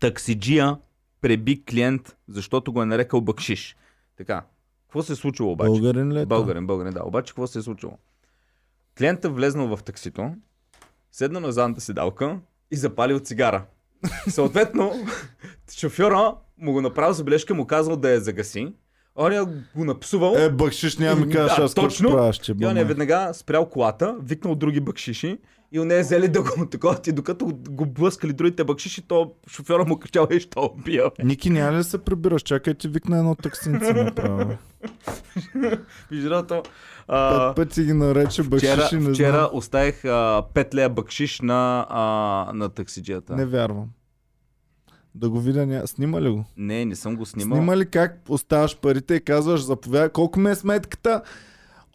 Таксиджия преби клиент, защото го е нарекал бакшиш. Така. Какво се е случило обаче? Българин ли? Българин, българин, да. Обаче какво се е случило? Клиентът влезнал в таксито, седнал на задната седалка и запалил цигара. Съответно, шофьора му го направил забележка, му казал да я загаси. Оня го напсувал. Е, бакшиш няма ми кажеш, да, аз точно правиш, че бъде. И он е веднага спрял колата, викнал други бакшиши и он е взели да го такова. И докато го блъскали другите бакшиши, то шофьора му кричал и ще убия. Ники, няма ли се прибираш? Чакай, ти викна едно таксинце направо. Пижерото... Пет пъти ги нарече бакшиши, вчера, не знам. Вчера оставих пет лея бакшиш на, а, на таксиджията. Не вярвам. Да го видя ня... Снима ли го? Не, не съм го снимал. Снима ли как оставаш парите и казваш, заповядай, колко ме е сметката?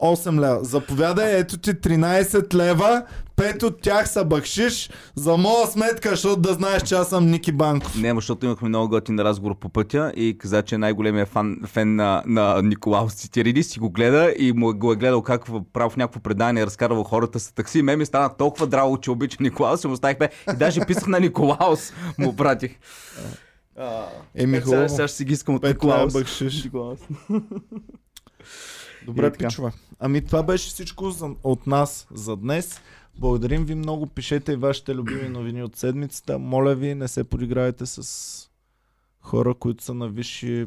осем лева. Заповядай, ето ти тринайсет лева, пет от тях са бакшиш, за моя сметка, защото да знаеш, че аз съм Ники Банков. Не, защото имахме много готин разговор по пътя и каза, че е най-големия фан, фен на, на Николаус Цитиридис и го гледа и му го е гледал как право в някакво предание разкарвал хората с такси. Ме ми стана толкова драго, че обича Николаус и му ставих бе. И даже писах на Николаус, му пратих. Еми хубаво. Сега ще си ги искам от Николаус. Николаус. Добре, пичува. Ами това беше всичко за, от нас за днес. Благодарим ви много. Пишете и вашите любими новини от седмицата. Моля ви, не се подигравайте с хора, които са на висши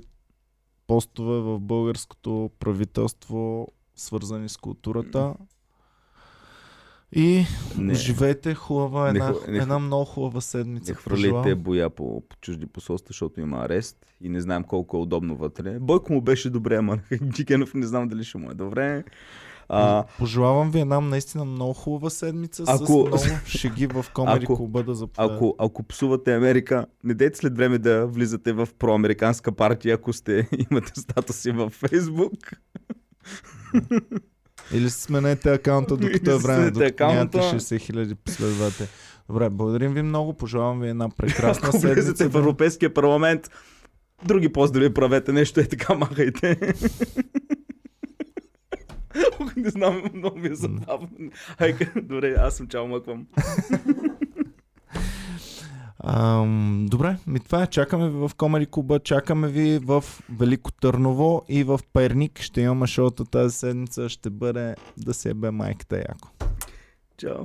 постове в българското правителство, свързани с културата. И не, живейте хубава, една, не, една много хубава седмица. Не хвърлите боя по, по чужди посолства, защото има арест и не знаем колко е удобно вътре. Бойко му беше добре, ама Хаджигенов не знам дали ще му е добре. А... Пожелавам ви една наистина много хубава седмица, ако... с много шеги в Комеди Клуба да заповядате. Ако, ако псувате Америка, не дейте след време да влизате в проамериканска партия, ако сте, имате статуси във Фейсбук. Или си сменете акаунта, докато е време, докато нямате шейсет хиляди последователи. Добре, благодарим ви много, пожелавам ви една прекрасна ако седмица. Ако влезете в Европейския парламент, други поздрави правете, нещо е така, махайте. Не знам, много ми е забавно. Добре, аз съм чао, мъквам. Ам, добре, ми това е. Чакаме ви в Комеди Клуба, чакаме ви в Велико Търново и в Перник. Ще имаме шоуто тази седмица, ще бъде да се ебе майката яко. Чао.